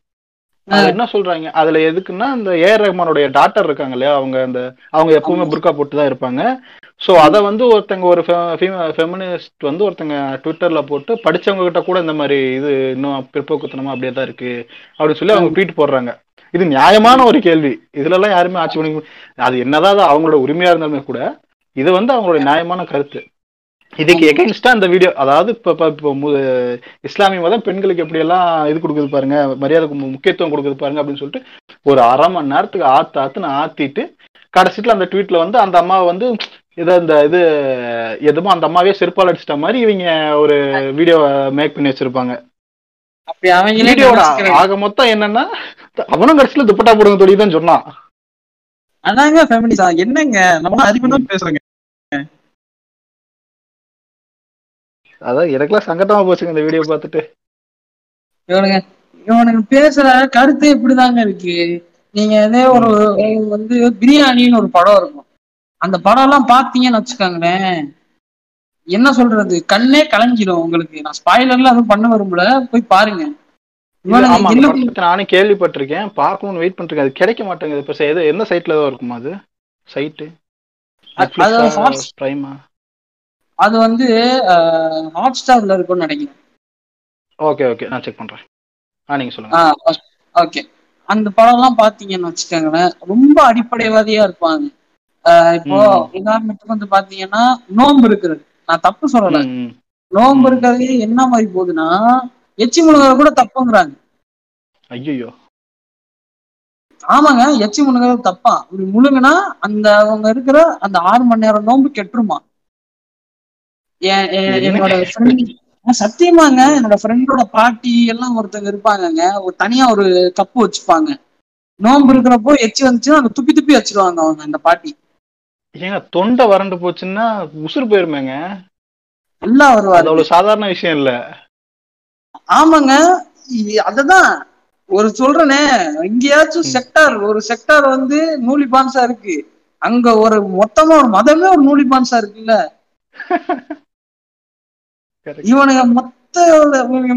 அது என்ன சொல்றாங்க அதுல எதுக்குன்னா, இந்த ஏஆர் ரஹ்மானுடைய டாட்டர் இருக்காங்க இல்லையா, அவங்க அந்த அவங்க எப்பவுமே புர்கா போட்டு தான் இருப்பாங்க. ஸோ அதை வந்து ஒருத்தங்க ஒரு ஃபெமினிஸ்ட் வந்து ஒருத்தங்க ட்விட்டர்ல போட்டு படிச்சவங்க கிட்ட கூட இந்த மாதிரி இது இன்னும் பிற்போக்குத்தனமா அப்படியே தான் இருக்கு அப்படின்னு சொல்லி அவங்க ட்வீட் போடுறாங்க. இது நியாயமான ஒரு கேள்வி, இதுல எல்லாம் யாருமே ஆட்சி பண்ணி அது என்னதான் அவங்களோட உரிமையா இருந்தாலுமே கூட இது வந்து அவங்களோட நியாயமான கருத்து. இதுக்கு எகைன்ஸ்டா அந்த வீடியோ, அதாவது இப்போ இஸ்லாமிய மதம் பெண்களுக்கு எப்படியெல்லாம் இது கொடுக்குது பாருங்க, மரியாதைக்கு முக்கியத்துவம் கொடுக்குது பாருங்க அப்படின்னு சொல்லிட்டு ஒரு 1/2 மணி நேரத்துக்கு ஆத்துன்னு ஆத்திட்டு கடைசியில அந்த ட்வீட்ல வந்து அந்த அம்மா வந்து ஏதோ இந்த இது எதுமோ அந்த அம்மாவே செருப்பால் அடிச்சிட்ட மாதிரி இவங்க ஒரு வீடியோ மேக் பண்ணி வச்சிருப்பாங்க. வீடியோட ஆக மொத்தம் என்னன்னா, அவனும் கடைசியில துப்பட்டா போடுங்க தோழி தான் சொன்னான். அதாங்க ஃபெமினிசம் என்னங்க, நம்ம அறிவு தான் பேசுறேங்க. அதான் எனக்குலாம் சங்கடமா போச்சுங்க இந்த வீடியோ பார்த்துட்டு. இவனுக்கு பேசுற கருத்து இப்படிதாங்க இருக்கு. நீங்க ஏதோ ஒரு வந்து பிரியாணின்னு ஒரு படம் இருக்கும், அந்த படம் எல்லாம் பாத்தீங்கன்னு வச்சுக்காங்களேன், என்ன சொல்றது, கண்ணே கலஞ்சிடும் உங்களுக்கு. நான் ஸ்பாயிலர்ல அதுவும் பண்ண வரும்ல, போய் பாருங்க. நானும் கேள்விப்பட்டிருக்கேன், பார்க்கணும்னு வெயிட் பண்ணிருக்கேன், அது கிடைக்க மாட்டேங்குது. என்ன சைட்ல தான் இருக்குமா அது சைட்டு? அது வந்து ஹாட் ஸ்டார்ல இருக்கும்னு நினைக்கிறேன். ஓகே ஓகே, நான் செக் பண்றேன். நீங்க சொல்லுங்க. ஓகே, அந்த படம் எல்லாம் பாத்தீங்கன்னு வச்சுக்கோங்களேன், ரொம்ப அடிப்படைவாதியா இருப்பாங்க. இப்போ உதாரணத்துக்கு வந்து பாத்தீங்கன்னா நோம்பு இருக்கிறது, நான் தப்பு சொல்லல, நோம்பு இருக்கிறது என்ன மாதிரி போகுதுன்னா எச்சி முழுகிறது கூட தப்புங்கிறாங்க. ஐயோ, ஆமாங்க, எச்சி முழுகிறது தப்பா. அப்படி முழுங்குனா அந்த அவங்க இருக்கிற அந்த 6 மணி நேரம் நோம்பு கெட்டுருமா. என்னோட ஃப்ரெண்ட் சத்தியமாங்க, என்னோட ஃப்ரெண்டோட பாட்டி எல்லாம் ஒருத்தவங்க இருப்பாங்க, ஒரு தனியா ஒரு கப்பு வச்சுப்பாங்க. நோம்பு இருக்கிறப்போ எச்சி வந்துச்சுன்னா அந்த துப்பி துப்பி வச்சிருவாங்க அவங்க. அந்த பாட்டி ஏங்க தொண்டை வறண்டு போச்சுன்னா உசுறு போயிருமேங்க, எல்லாம் வருவாரு. அவ்வளவு சாதாரண விஷயம் இல்ல. ஆமாங்க, அததான் ஒரு சொல்றேனே, எங்கேயாச்சும் செக்டார் ஒரு செக்டார் வந்து நூலி பான்சா இருக்கு, அங்க ஒரு மொத்தமா ஒரு மதமே ஒரு நூலி பான்சா இருக்குல்ல. இவனுங்க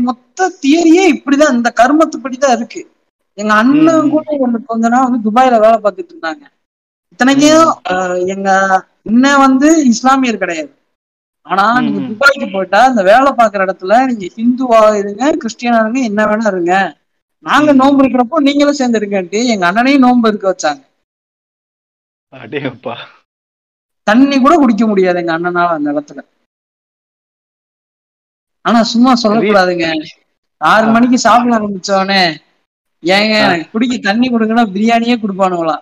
மொத்த தியரியே இப்படிதான், இந்த கர்மத்துப்படிதான் இருக்கு. எங்க அண்ணன் கூட ஒண்ணு கொஞ்ச நாள் வந்து துபாயில வேலை பார்த்துட்டு இருந்தாங்க. இத்தனைக்கும் எங்க இன்னும் வந்து இஸ்லாமியர் கிடையாது, ஆனா நீங்க துபாய்க்கு போயிட்டா இந்த வேலை பாக்குற இடத்துல நீங்க ஹிந்துவா இருங்க, கிறிஸ்டியனா இருங்க, என்ன வேணா இருங்க, நாங்க நோம்பு இருக்கிறப்போ நீங்களும் சேர்ந்துருக்கேன்ட்டு எங்க அண்ணனையும் நோம்பு இருக்க வச்சாங்க. தண்ணி கூட குடிக்க முடியாது எங்க அண்ணனால அந்த இடத்துல. ஆனா சும்மா சொல்லக்கூடாதுங்க, 6 மணிக்கு சாப்பிட ஆரம்பிச்சோடனே ஏங்க எனக்கு குடிக்க தண்ணி கொடுங்கன்னா பிரியாணியே கொடுப்பானுங்களா.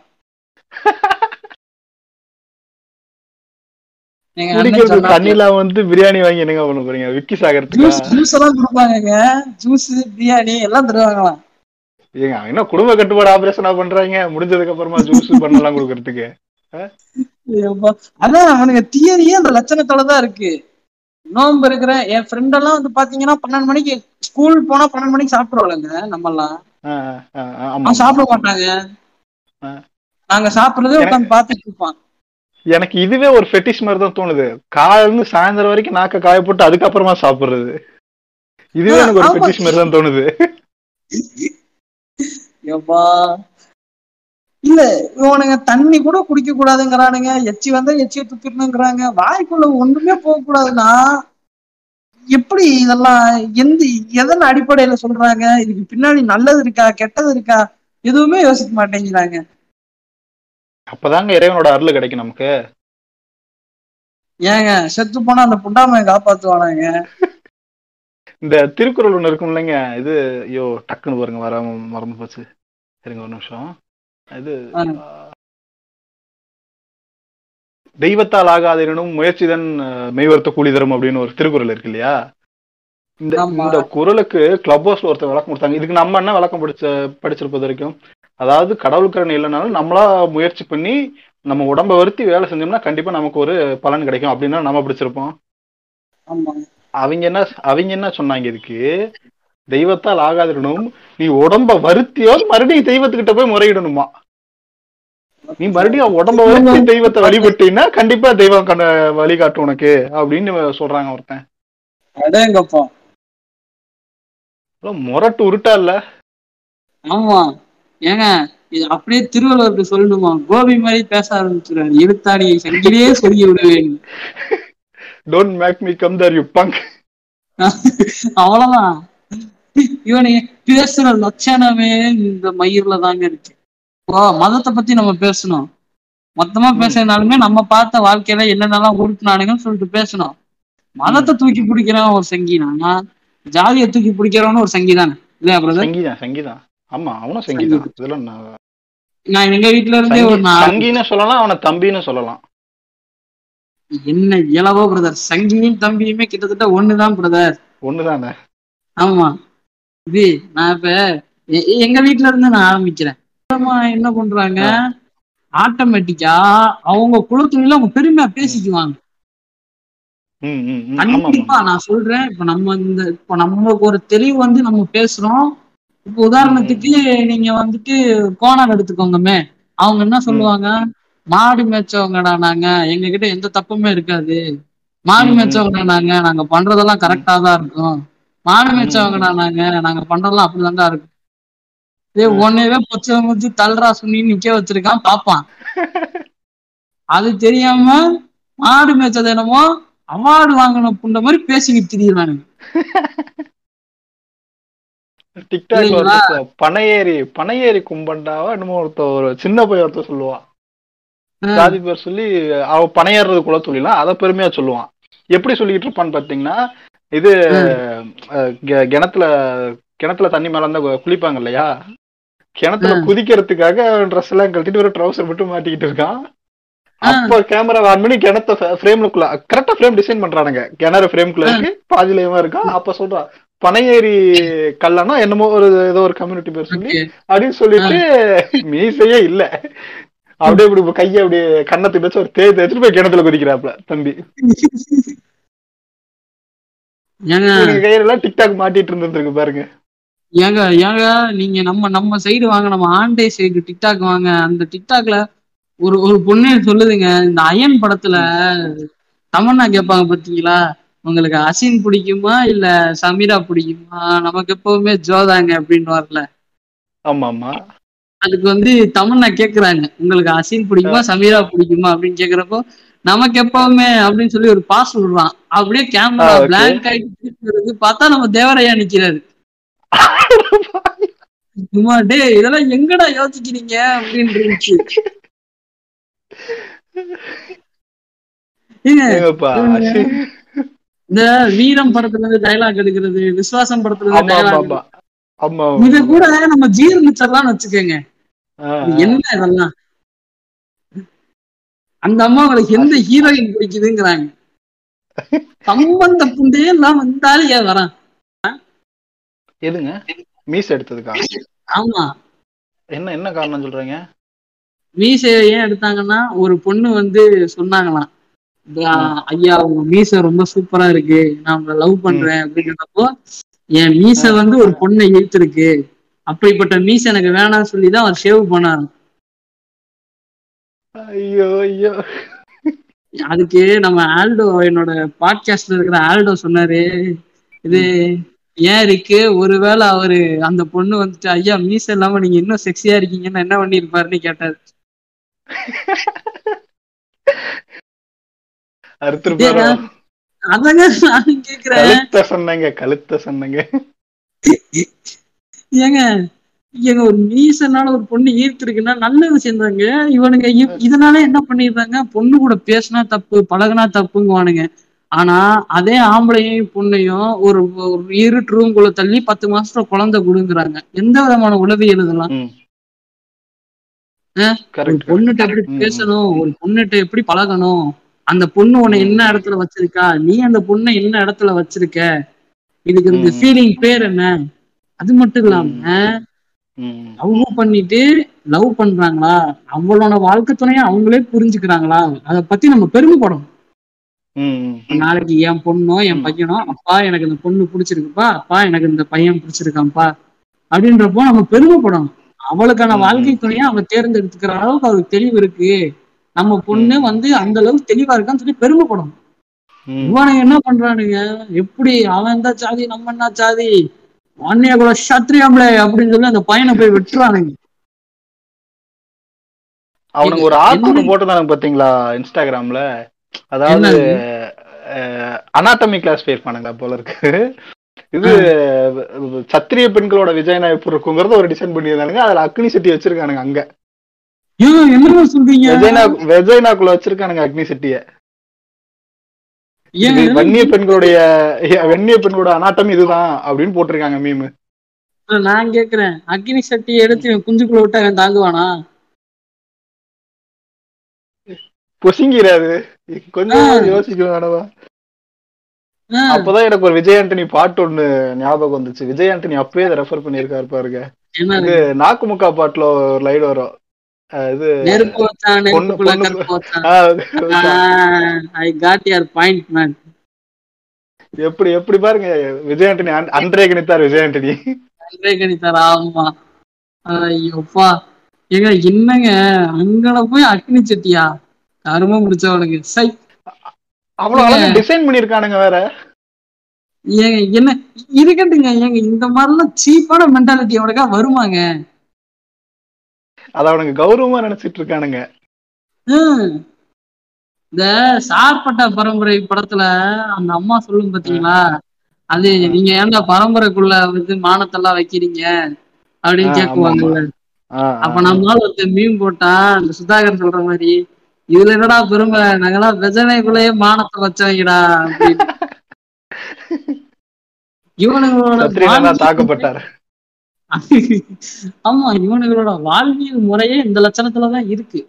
பிரியாணி வாங்கி என்னங்க பண்ண போறீங்க, விக்கி சாகரத்துக்கு ஜூஸ் எல்லாம் கொடுப்பாங்க, ஜூஸ் பிரியாணி எல்லாம் தருவாங்களாம். ஏங்க என்ன குடும்ப கட்டுப்பாடு ஆபரேஷனா பண்றாங்க, முடிஞ்சதுக்கு அப்புறமா ஜூஸ் பண்ணலாம் கொடுக்கறதுக்கு. அதான் அவனுக்கு தியரியே அந்த லட்சணத்தோடதான் இருக்கு. நோம்பு இருக்கிற என் ஃப்ரெண்ட் எல்லாம் வந்து பாத்தீங்கன்னா 12 மணிக்கு ஸ்கூல் போனா 12 மணிக்கு சாப்பிடுவாங்க. நம்ம எல்லாம் சாப்பிட மாட்டாங்க, நாங்க சாப்பிடுறதே உட்காந்து பாத்துட்டு இருப்பான். எனக்கு இதுவே ஒரு ஃபெட்டிஷ் மாதிரி தான் தோணுது, காலிருந்து சாயந்தரம் வரைக்கும் நாக்க காய போட்டு அதுக்கப்புறமா சாப்பிடுறது, இதுவே எனக்கு ஒரு ஃபெட்டிஷ் மாதிரி தான் தோணுது. இல்ல இவனுங்க தண்ணி கூட குடிக்க கூடாதுங்கிறானுங்க, எச்சி வந்தா எச்சியை துப்பிடணுங்கிறாங்க, வாய்க்குள்ள ஒண்ணுமே போக கூடாதுன்னா எப்படி இதெல்லாம் எதன அடிப்படையில சொல்றாங்க? இதுக்கு பின்னாடி நல்லது இருக்கா கெட்டது இருக்கா எதுவுமே யோசிக்க மாட்டேங்கிறாங்க. அப்பதாங்க இறைவனோட அருள் கிடைக்கும் நமக்கு. ஏங்க செத்து போனா அந்த புண்டாமையை காப்பாத்துவானாங்க. இந்த திருக்குறள் ஒண்ணு இருக்கும் இல்லைங்க, இது ஐயோ டக்குன்னு பாருங்க வராம மறந்து போச்சு, சரிங்க ஒரு நிமிஷம். இது தெய்வத்தால் ஆகாதனும் முயற்சிதன் மெய்வர்த்த கூலி தரும் அப்படின்னு ஒரு திருக்குறள் இருக்கு இல்லையா? இந்த குறளுக்கு கிளப் ஹவுஸ்ல ஒருத்தர் விளக்கம் கொடுத்தாங்க. இதுக்கு நம்ம என்ன விளக்கம் படிச்சிருப்பது வரைக்கும், அதாவது கடவுள்கரணை இல்லைனாலும் நம்மளா முயற்சி பண்ணி நம்ம உடம்ப வருத்தி வேலை செஞ்சோம்னா கண்டிப்பா நமக்கு ஒரு பலன் கிடைக்கும் அப்படின்னா நம்ம பிடிச்சிருப்போம். அவங்க என்ன சொன்னாங்க, இதுக்கு தெய்வத்தால் ஆகாதனும் நீ உடம்ப வருத்தியோ மறுபடியும் தெய்வத்துக்கிட்ட போய் முறையிடணுமா, நீ மறுபடியும் உடம்ப வருத்தி தெய்வத்தை வழிபட்டீங்கன்னா கண்டிப்பா தெய்வம் வழிகாட்டும் உனக்கு அப்படின்னு சொல்றாங்க ஒருத்தன். முரட்டு உருட்டா இல்ல? ஆமா ஏங்க, இது அப்படியே திருவள்ளுவர் இப்படி சொல்லணுமா, கோபி மாதிரி பேச ஆரம்பிச்சுறாரு, எழுத்தாடி சங்கிலே சொல்லி விடுவேன். Don't make me come there you punk. அவ்வளவுதான், இவனே பேசுற லட்சணமே இந்த மயிர்ல தாங்க இருக்கு. ஓ, மதத்தை பத்தி நம்ம பேசணும், மொத்தமா பேசினாலுமே நம்ம பார்த்த வாழ்க்கையில என்னென்னலாம் உருட்டுனானுங்கன்னு சொல்லிட்டு பேசணும். மதத்தை தூக்கி பிடிக்கிறவன் ஒரு சங்கிதானா, ஜாதியை தூக்கி பிடிக்கிறவனு ஒரு சங்கிதானே இல்லையா பிரதர்? சங்கிதான் ஆமா, அவனும் சங்கிதான். இதுல நான் எங்க வீட்டுல இருந்தே ஒரு சங்கின்னு சொல்லலாம், அவனை தம்பின்னு சொல்லலாம். என்ன இயலவோ பிரதர், சங்கியும் தம்பியுமே கிட்டத்தட்ட ஒண்ணுதான் பிரதர். ஒண்ணுதானே? ஆமா. இது நான் இப்ப எங்க வீட்டுல இருந்து நான் ஆரம்பிக்கிறேன். என்ன பண்றாங்க, ஆட்டோமேட்டிக்கா அவங்க குலத்துல அவங்க பெருமையா பேசிக்குவாங்க. கண்டிப்பா நான் சொல்றேன், இப்ப நம்மளுக்கு ஒரு தெளிவு வந்து நம்ம பேசுறோம். இப்ப உதாரணத்துக்கு நீங்க வந்துட்டு கோணம் எடுத்துக்கோங்கமே, அவங்க என்ன சொல்லுவாங்க, மாடு மேய்ச்சவங்கடா நாங்க, எங்க கிட்ட எந்த தப்புமே இருக்காது, மாமி மேய்ச்சவங்கடானாங்க நாங்க பண்றதெல்லாம் கரெக்டா தான் இருக்கும், மாமி மேய்ச்சவங்கடானாங்க நாங்க பண்றதெல்லாம் அப்படிதான்டா இருக்கும். இதே ஒன்னேவே பொச்ச முடிச்சு தல்றா சுண்ணி நிக்க வச்சிருக்கான் பாப்பான். அது தெரியாம மாடு மேய்ச்சது என்னமோ அவார்டு வாங்கின புண்ட மாதிரி பேசிக்கிட்டு திரியலானுங்க. டிக்டாக் பனையேரி கும்பண்டாவா என்னமோ ஒரு சின்ன பையன் ஒருத்தர் சொல்லுவான், ஜாதி பேர் சொல்லி அவ பனையேறது கூட சொல்லிடலாம், அதை பெருமையா சொல்லுவான். எப்படி சொல்லிக்கிட்டு இருப்பான்னு பாத்தீங்கன்னா, இது கிணத்துல தண்ணி மேல இருந்தா குளிப்பாங்க இல்லையா, கிணத்துல குதிக்கிறதுக்காக ட்ரெஸ் எல்லாம் கழட்டிட்டு ஒரு ட்ரௌசர் விட்டு மாட்டிக்கிட்டு இருக்கான். அப்ப கேமரா ஆன் பண்ணி கிணத்த ஃப்ரேம்லுக்குள்ள கரெக்டா ஃப்ரேம் டிசைன் பண்றானுங்க, கிணறு ஃப்ரேம்குள்ள இருக்கு பாதிலேயமா இருக்கான். அப்ப சொல்றான் பனையேரி கல்லனா என்னமோ ஒரு ஏதோ ஒரு கம்யூனிட்டி பேர் சொல்லி அப்படின்னு சொல்லிட்டு மீசையே இல்ல, அப்படியே இப்படி கையை அப்படியே கண்ணத்துக்கு வச்சு ஒரு தேய் தேய்ச்சிட்டு போய் கிணத்துல குதிக்கிறாப்ல தம்பி. கையெல்லாம் டிக்டாக் மாட்டிட்டு இருந்துருக்கு பாருங்க. ஏங்க ஏங்க நீங்க நம்ம சைடு வாங்க, நம்ம ஆண்டே சைடு டிக்டாக் வாங்க. அந்த டிக்டாக்ல ஒரு பொண்ணு சொல்லுதுங்க, இந்த அயன் படத்துல தமன்னா கேட்பாங்க பாத்தீங்களா, உங்களுக்கு அசின் பிடிக்குமா இல்ல சமீரா பிடிக்குமா, நமக்கு எப்பவுமே ஜோதாங்க அப்படின்னு வரல. ஆமா ஆமா. அதுக்கு வந்து தமன்னா கேக்குறாங்க, உங்களுக்கு அசின் பிடிக்குமா சமீரா பிடிக்குமா அப்படின்னு கேக்குறப்போ நமக்கு எப்பவுமே அப்படின்னு சொல்லி ஒரு பாஸ் விடுறான். அப்படியே கேமரா பிளாங்க் ஆயிட்டு பார்த்தா நம்ம தேவரையா நிக்கிறாரு. டே இதெல்லாம் எங்கடா யோசிக்கிறீங்க அப்படின்னு இருந்துச்சு. இந்த வீரம் படத்துல இருந்து டைலாக் எடுக்கிறது, விசுவாசம் படத்துல இருந்து டைலாக், இத கூட நம்ம ஜீரணிச்சர்லாம் வச்சுக்கோங்க. என்ன இதெல்லாம் அந்த அம்மாவுக்கு எந்த ஹீரோயின் பிடிக்குதுங்கிறாங்க, சம்பந்த புண்டே எல்லாம் வந்தாலும் ஏன் வரான் எதுங்க மீசை எடுத்ததுக்கா? ஆமா. என்ன காரணம் சொல்றீங்க? மீசையை ஏன் எடுத்தாங்கன்னா, ஒரு பொண்ணு வந்து சொன்னாங்களாம், ஐயா உங்க மீசை ரொம்ப சூப்பரா இருக்கு, நான் உங்களை லவ் பண்றேன் அப்படிங்கிறப்போ என் மீசை வந்து ஒரு பொண்ணை ஈர்த்திருக்கு, அப்படிப்பட்ட மீசை எனக்கு வேணாம்னு சொல்லிதான் அவர் ஷேவ் பண்ணாரு. ஐயோ ஐயோ. அதுக்கு நம்ம ஆல்டோ, என்னோட பாட்காஸ்ட்ல இருக்கிற ஆல்டோ சொன்னாரு, இது ஏன் இருக்கு, ஒருவேளை அவரு அந்த பொண்ணு வந்துட்டு ஐயா மீசை இல்லாம நீங்க இன்னும் செக்ஸியா இருக்கீங்கன்னா என்ன பண்ணிருப்பாருன்னு கேட்டாரு. ஏங்க இங்க ஒரு மீசனால ஒரு பொண்ணு ஈர்த்திருக்குன்னா நல்ல விஷயம் தாங்க. இவனுங்க இதனால என்ன பண்ணிடுறாங்க, பொண்ணு கூட பேசினா தப்பு பழகுனா தப்புங்குவானுங்க. ஆனா அதே ஆம்பளையும் பொண்ணையும் ஒரு இருட்டு ரூம்குள்ள தள்ளி 10 மாசத்துல குழந்தை கொடுங்குறாங்க. எந்த விதமான உளவு எழுதலாம்? ஒரு பொண்ணுகிட்ட எப்படி பேசணும், ஒரு பொண்ணுகிட்ட எப்படி பழகணும், அந்த பொண்ணு உன்னை என்ன இடத்துல வச்சிருக்கா, நீ அந்த பொண்ணை என்ன இடத்துல வச்சிருக்க, இதுக்கு இந்த ஃபீலிங் பேர் என்ன, அது மட்டும் இல்லாம லவ் பண்ணிட்டு லவ் பண்றாங்களா, அவளோட வாழ்க்கை துணையை அவங்களே புரிஞ்சுக்கிறாங்களா, அதை பத்தி நம்ம பெருமைப்படணும். நாளைக்கு என் பொண்ணோ என் பையனோ அப்பா எனக்கு இந்த பொண்ணு பிடிச்சிருக்குப்பா, அப்பா எனக்கு இந்த பையன் பிடிச்சிருக்கான்ப்பா அப்படின்றப்போ நம்ம பெருமைப்படணும். அவளுக்கான வாழ்க்கை துணையை அவன் தேர்ந்தெடுத்துக்கிற அளவுக்கு அவளுக்கு தெளிவு இருக்கு, நம்ம பொண்ணு வந்து அந்த அளவுக்கு தெளிவா இருக்கான்னு சொல்லி பெருமைப்படணும். இவனுங்க என்ன பண்றானுங்க, எப்படி அவன் என்ன சாதி நம்ம என்ன சாதி அன்னைய கூட சத்திரியாம்ல அப்படின்னு சொல்லி அந்த பையனை போய் விட்டுறானுங்க. அவனுக்கு ஒரு ஆர்டிகல் போட்டுதானுங்க பாத்தீங்களா இன்ஸ்டாகிராம்ல, அதாவது அனாட்டமி கிளாஸ் பேர் பண்ணுங்க போல இருக்கு. இது சத்திரிய பெண்களோட விஜயனா எப்படி இருக்குங்கிறத ஒரு டிசைன் பண்ணியிருந்தானுங்க, அதுல அக்னி செட்டி வச்சிருக்கானுங்க. அங்க என்ன சொல்றீங்க, விஜயனாக்குள்ள வச்சிருக்கானுங்க அக்னி செட்டிய. வன்னிய பெண்களோட அனாட்டம் இதுதான் அப்படின்னு போட்டிருக்காங்க மீம். நான் கேக்குறேன், அக்னி சட்டி எடுத்து குஞ்சுக்குள்ள விட்டா அவன் தாங்குவானா? பொசுங்கிறாது கொஞ்சம் யோசிக்கணும்டா. அப்பதான் எனக்கு ஒரு விஜய் ஆண்டனி பாட்டு ஒண்ணு ஞாபகம் வந்துச்சு. விஜய் ஆண்டனி அப்பவே அதை ரெஃபர் பண்ணியிருக்காரு பாருங்க. இது நாக்குமுக்கா பாட்டுல ஒரு லைன் வரும், எப்படி பாருங்க விஜய் ஆண்டனி, அன்றே கணித்தார் விஜய் ஆண்டனி, அன்றே கணித்தார். ஆமா. ஐயோப்பா ஏங்க என்னங்க அங்கன போய் அக்னி செட்டியா கரும முடிச்சவனுங்க. அவ்வளவு அழகா டிசைன் பண்ணிருக்கானுங்க வேற. ஏங்க என்ன இருக்கட்டுங்க, ஏங்க இந்த மாதிரிலாம் சீப்பான மென்டாலிட்டி அவனுக்கா வருமாங்க? அத அவனுக்கு கௌரவமா நினைச்சிட்டு இருக்கானுங்க. இந்த சார்பட்ட பரம்பரை படத்துல அந்த அம்மா சொல்லும் பாத்தீங்களா, அது நீங்க ஏன்டா பரம்பரைக்குள்ள வந்து மானத்தெல்லாம் வைக்கிறீங்க அப்படின்னு கேக்குவாங்கல்ல. அப்ப நம்மளால ஒருத்த மீன் போட்டா அந்த சுதாகர் சொல்ற மாதிரி, இதுல என்னடா பெருமை, நாங்கெல்லாம் வெஜனைக்குள்ளேயே மானத்தை வச்சவங்கடா அப்படின்னு. ஆமா, இவனுங்களோட வாழ்வியல் முறையே இந்த லட்சணத்துலதான் இருக்கு.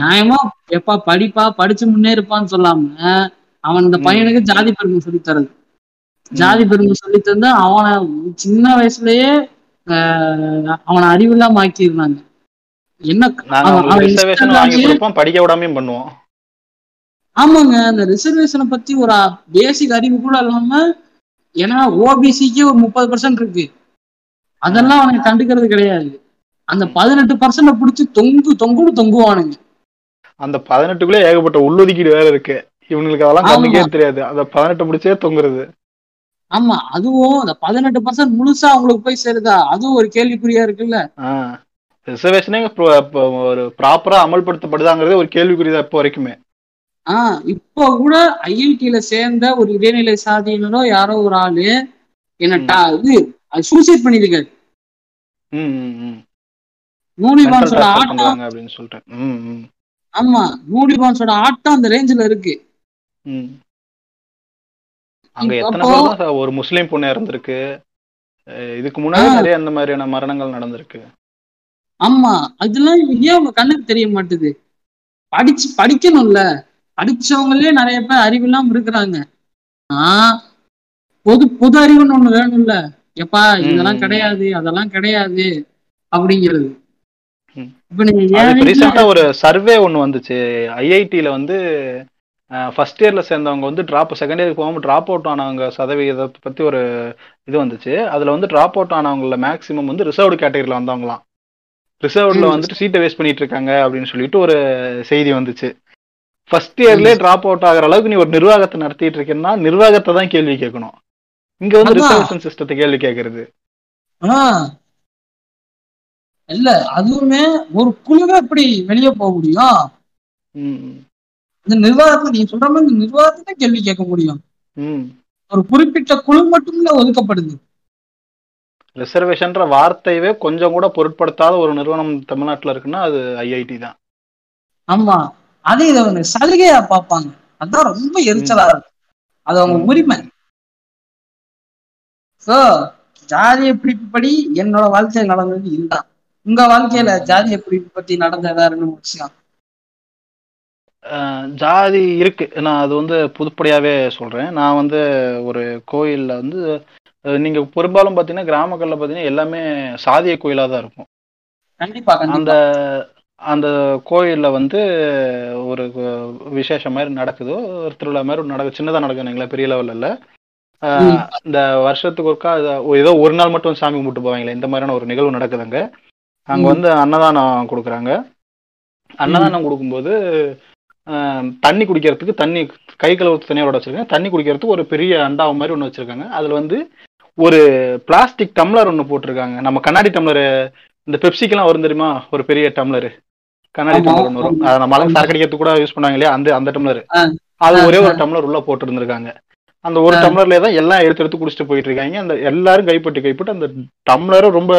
நியாயமா எப்பா படிப்பா, படிச்சு முன்னேறுப்பான்னு சொல்லாம அவன் இந்த பையனுக்கு ஜாதி பெருமை சொல்லி தரது, ஜாதி பெருமை சொல்லி தந்து அவனை சின்ன வயசுலயே அவனை அறிவில்லாம ஆக்கிடுறாங்க. என்ன ஆமாங்க, அந்த ரிசர்வேஷனை பத்தி ஒரு பேசிக் அறிவு கூட இல்லாம, ஏன்னா ஓபிசிக்கு ஒரு 30% இருக்கு, அதெல்லாம் அவனுக்கு கண்டுக்கிறது கிடையாது. அந்த 18% பிடிச்சி தொங்குவானுங்க. அந்த 18க்குள்ளே ஏகப்பட்ட உள்ளொதுக்கீடு வேற இருக்கு, இவங்களுக்கு அதெல்லாம் கண்டுக்கவே தெரியாது. அந்த 18 பிடிச்சே தொங்குறது. ஆமா, அதுவும் அந்த 18% முழுசா அவங்களுக்கு போய் சேருதா, அதுவும் ஒரு கேள்விக்குறியா இருக்குல்ல. ரிசர்வேஷனே ஒரு ப்ராப்பரா அமல்படுத்தப்படுதாங்கிறது ஒரு கேள்விக்குறிதான் இப்போ வரைக்குமே. இப்போ கூட ஐஐடியில சேர்ந்த ஒரு இடைநிலை சாதியினரோ யாரோ ஒரு ஆளு என்னட்டா இது சூசைட் பண்ணிருக்காரு. நூலிபான்ஸோட ஆட்டம் அப்படின்னு சொல்லிட்டேன். ஆமா, நூலிபான்ஸோட ஆட்டம் அந்த ரேஞ்சில இருக்கு. அங்க எத்தனை பேர் ஒரு முஸ்லீம் பொண்ணு இறந்திருக்கு, இதுக்கு முன்னாடி நிறைய அந்த மாதிரியான மரணங்கள் நடந்திருக்கு. ஆமா, அதெல்லாம் ஏன் அவங்க கண்ணுக்கு தெரிய மாட்டுது? படிக்கணும்ல, படிச்சவங்களே நிறைய பேர் அறிவில்லாம இருக்கிறாங்க. பொது அறிவுன்னு ஒண்ணு வேணும்ல, எப்பா இதெல்லாம் கிடையாது அதெல்லாம் கிடையாது அப்படிங்கிறது. ரீசெண்டா ஒரு சர்வே ஒண்ணு வந்துச்சு, ஐஐடியில வந்து ஃபர்ஸ்ட் இயர்ல சேர்ந்தவங்க வந்து செகண்ட் இயருக்கு போகும்போது டிராப் அவுட் ஆனவங்க சதவீதத்தை பத்தி ஒரு இது வந்துச்சு. அதுல வந்து டிராப் அவுட் ஆனவங்கள மேக்சிமம் வந்து ரிசர்வ்டு கேட்டகரியில வந்தவங்களாம், ரிசர்வ்ல வந்துட்டு சீட்டை வேஸ்ட் பண்ணிட்டு இருக்காங்க அப்படின்னு சொல்லிட்டு ஒரு செய்தி வந்துச்சு. ஃபர்ஸ்ட் இயர்லேயே டிராப் அவுட் ஆகிற அளவுக்கு நீ ஒரு நிர்வாகத்தை நடத்திட்டு இருக்கேன்னா நிர்வாகத்தை தான் கேள்வி கேட்கணும். இங்க வந்து ரிசர்வேஷன் சிஸ்டத்தை கேள்வி கேட்கறது இல்ல. அதுவுமே ஒரு குழுவை எப்படி வெளியே போக முடியும்? இந்த நிர்வாகத்தை நீ சொல்ற மாதிரி நிர்வாகத்தை கேள்வி கேட்க முடியும். ஒரு குறிப்பிட்ட குழு மட்டும்தான் ஒதுக்கப்படுது. ரிசர்வேஷன்ற வார்த்தையவே கொஞ்சம் கூட பொருட்படுத்தாத ஒரு நிறுவனம் தமிழ்நாட்டில் இருக்குன்னா அது ஐஐடி தான். ஆமா, அது இதை அவங்க சலுகையா பார்ப்பாங்க. அதான் ரொம்ப எரிச்சலா இருக்கும். அது அவங்க உரிமை. ஸோ ஜாதியை பிடிப்புப்படி என்னோட வாழ்க்கையில் நடந்தது இதுதான். உங்க வாழ்க்கையில ஜாதியை பிடிப்பு பத்தி நடந்த ஏதாவது விஷயம்? ஜாதி இருக்கு. நான் அது வந்து புதுப்படியாவே சொல்றேன். நான் வந்து ஒரு கோயில்ல வந்து நீங்க பெரும்பாலும் பாத்தீங்கன்னா கிராமங்கள்ல பாத்தீங்கன்னா எல்லாமே சாதிய கோயிலா தான் இருக்கும். அந்த அந்த கோயில்ல வந்து ஒரு விசேஷம் மாதிரி நடக்குதோ, ஒரு திருவிழா மாதிரி நடக்குது, சின்னதா நடக்குதுங்களா, பெரிய லெவல்ல இல்ல. இந்த வருஷத்துக்கு ஒருக்கா ஏதோ ஒரு நாள் மட்டும் சாமி கும்பிட்டு போவாங்களே, இந்த மாதிரியான ஒரு நிகழ்வு நடக்குதுங்க. அங்க வந்து அன்னதானம் கொடுக்குறாங்க. அன்னதானம் கொடுக்கும்போது தண்ணி குடிக்கிறதுக்கு தண்ணி, கை கழுவுறதுக்கு தண்ணியோட வச்சிருக்காங்க. தண்ணி குடிக்கிறதுக்கு ஒரு பெரிய அண்டாவை மாதிரி ஒன்று வச்சிருக்காங்க. அதுல வந்து ஒரு பிளாஸ்டிக் டம்ளர் ஒன்று போட்டிருக்காங்க. நம்ம கண்ணாடி டம்ளரு, இந்த பெப்சிக்கெல்லாம் வரும் தெரியுமா, ஒரு பெரிய டம்ளரு, கண்ணாடி டம்ளர் ஒன்று வரும், அதை நம்ம அளவு சாக்கடிக்கிறதுக்கு கூட யூஸ் பண்ணுவாங்க இல்லையா, அந்த அந்த டம்ளரு. அது ஒரே ஒரு டம்ளர் உள்ள போட்டுருந்துருக்காங்க. அந்த ஒரு டம்ளர்லேயே தான் எல்லாம் எடுத்து குடிச்சிட்டு போயிட்டு இருக்காங்க. அந்த எல்லாரும் கைப்பட்டு அந்த டம்ளரும் ரொம்ப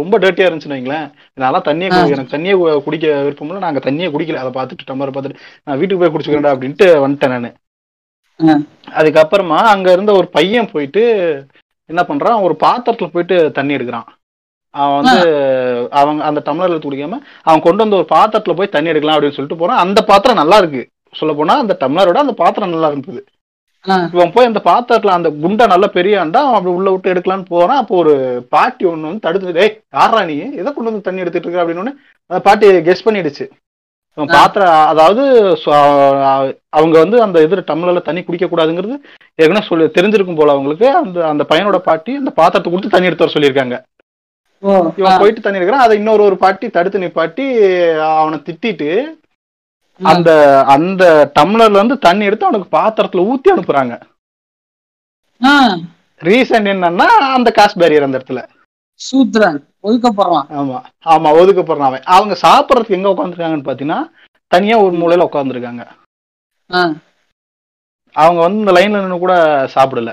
ரொம்ப டர்ட்டியா இருந்துச்சுன்னு வைங்களேன். நான்லாம் தண்ணியை குடிக்க விருப்பம்ல, நாங்கள் தண்ணியே குடிக்கல. அதை பார்த்துட்டு டம்ளரை பார்த்துட்டு நான் வீட்டுக்கு போய் குடிச்சுக்கிறேன்டா அப்படின்ட்டு வந்துட்டேன் நான். அதுக்கப்புறமா அங்க இருந்த ஒரு பையன் போயிட்டு என்ன பண்றான், ஒரு பாத்திரத்துல போயிட்டு தண்ணி எடுக்கிறான். அவன் வந்து அவங்க அந்த டம்ளர்ல குடிக்காம அவன் கொண்டு வந்து ஒரு பாத்திரத்துல போய் தண்ணி எடுக்கலாம் அப்படின்னு சொல்லிட்டு போறான். அந்த பாத்திரம் நல்லா இருக்கு, சொல்ல போனா அந்த டம்ளரோட அந்த பாத்திரம் நல்லா இருந்தது. இவன் போய் அந்த பாத்திரத்துல அந்த குண்டை நல்ல பெரிய ஆண்டா அப்படி உள்ள விட்டு எடுக்கலான்னு போறான். அப்போ ஒரு பாட்டி ஒண்ணு வந்து தடுத்து, டேய் யாரா நீ, எதை கொண்டு வந்து தண்ணி எடுத்துட்டு இருக்க அப்படின்னு அந்த பாட்டி கெஸ் பண்ணிடுச்சு. பாத்திரம், அதாவது அவங்க வந்து அந்த எதிர டம்ளர்ல தண்ணி குடிக்க கூடாதுங்கிறது ஏற்கனவே சொல்லி தெரிஞ்சிருக்கும் போல அவங்களுக்கு. அந்த அந்த பையனோட பாட்டி அந்த பாத்திரத்தை கொடுத்து தண்ணி எடுத்து வர சொல்லியிருக்காங்க. இவன் போயிட்டு தண்ணி எடுக்கிறான். அதை இன்னொரு பாட்டி தடுத்து நிப்பாட்டி அவனை திட்டிட்டு அந்த அந்த டம்ளர்ல இருந்து தண்ணி எடுத்து அவனுக்கு பாத்திரத்துல ஊத்தி அனுப்புறாங்க. ரீசன் என்னன்னா அந்த காஸ்ட் பேரியர் அந்த இடத்துல சூத்ரன் ஒதுக்கப்படுறான். ஆமா ஆமா ஒதுக்கப்படுறான் அவன். அவங்க சாப்பிட்றதுக்கு எங்க உட்காந்துருக்காங்கன்னு பாத்தீங்கன்னா தனியா ஒரு மூலையில உட்காந்துருக்காங்க. அவங்க வந்து இந்த லைன்ல நின்று கூட சாப்பிடல.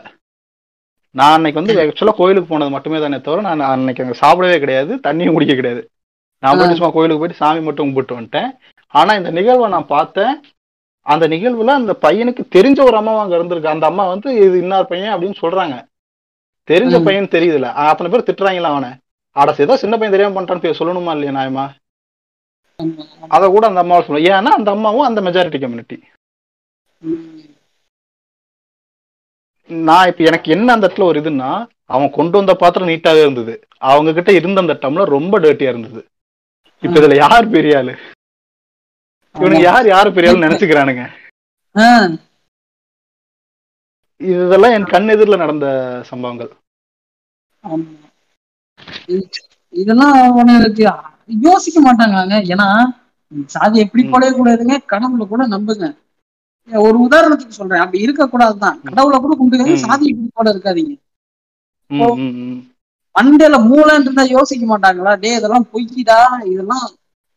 நான் அன்னைக்கு வந்து ஆக்சுவலா கோயிலுக்கு போனது மட்டுமே தானே தவிர நான் அன்னைக்கு அங்கே சாப்பிடவே கிடையாது, தண்ணியும் குடிக்க கிடையாது. நான் போயிட்டு சும்மா கோயிலுக்கு போயிட்டு சாமி மட்டும் கும்பிட்டு வந்துட்டேன். ஆனா இந்த நிகழ்வை நான் பார்த்தேன். அந்த நிகழ்வுல அந்த பையனுக்கு தெரிஞ்ச ஒரு அம்மாவும் அங்க இருந்திருக்கு. அந்த அம்மா வந்து இது இன்னார் பையன் அப்படின்னு சொல்றாங்க. தெரிஞ்ச பையன் தெரியுதுல, அத்தனை பேர் திட்டுறாங்களா அவனை, அடசு ஏதோ சின்ன பையன் தெரியாம பண்ணிட்டான்னு பேர் சொல்லணுமா இல்லையா நாயமா? அதை கூட அந்த அம்மாவை சொல்லுவோம். ஏன்னா அந்த அம்மாவும் அந்த மெஜாரிட்டி கம்யூனிட்டி. நான் இப்ப எனக்கு என்ன அந்த இடத்துல ஒரு இதுன்னா, அவன் கொண்டு வந்த பாத்திரம் நீட்டாவே இருந்தது, அவங்க கிட்ட இருந்த அந்த டம்ளர் ரொம்ப டர்ட்டியா இருந்தது. இப்ப இதுல யார் பெரிய ஆளு? இவனுக்கு யாரு பெரிய ஆளு நினைச்சுக்கிறானுங்க? இதெல்லாம் என் கண் எதிரில் நடந்த சம்பவங்கள். இதெல்லாம் யோசிக்க மாட்டாங்க. ஏன்னா சாதி எப்படி போடவே கூடாதுங்க, கடவுளை கூட நம்புங்க. ஒரு உதாரணத்துக்கு சொல்றேன், அப்படி இருக்க கூடாதுதான். கடவுளை கூட கும்பிடுங்க, சாதி இப்படி போட இருக்காதீங்க. மண்டையில மூளைன்றத யோசிக்க மாட்டாங்களா? டே இதெல்லாம் பொய்க்கிடா, இதெல்லாம்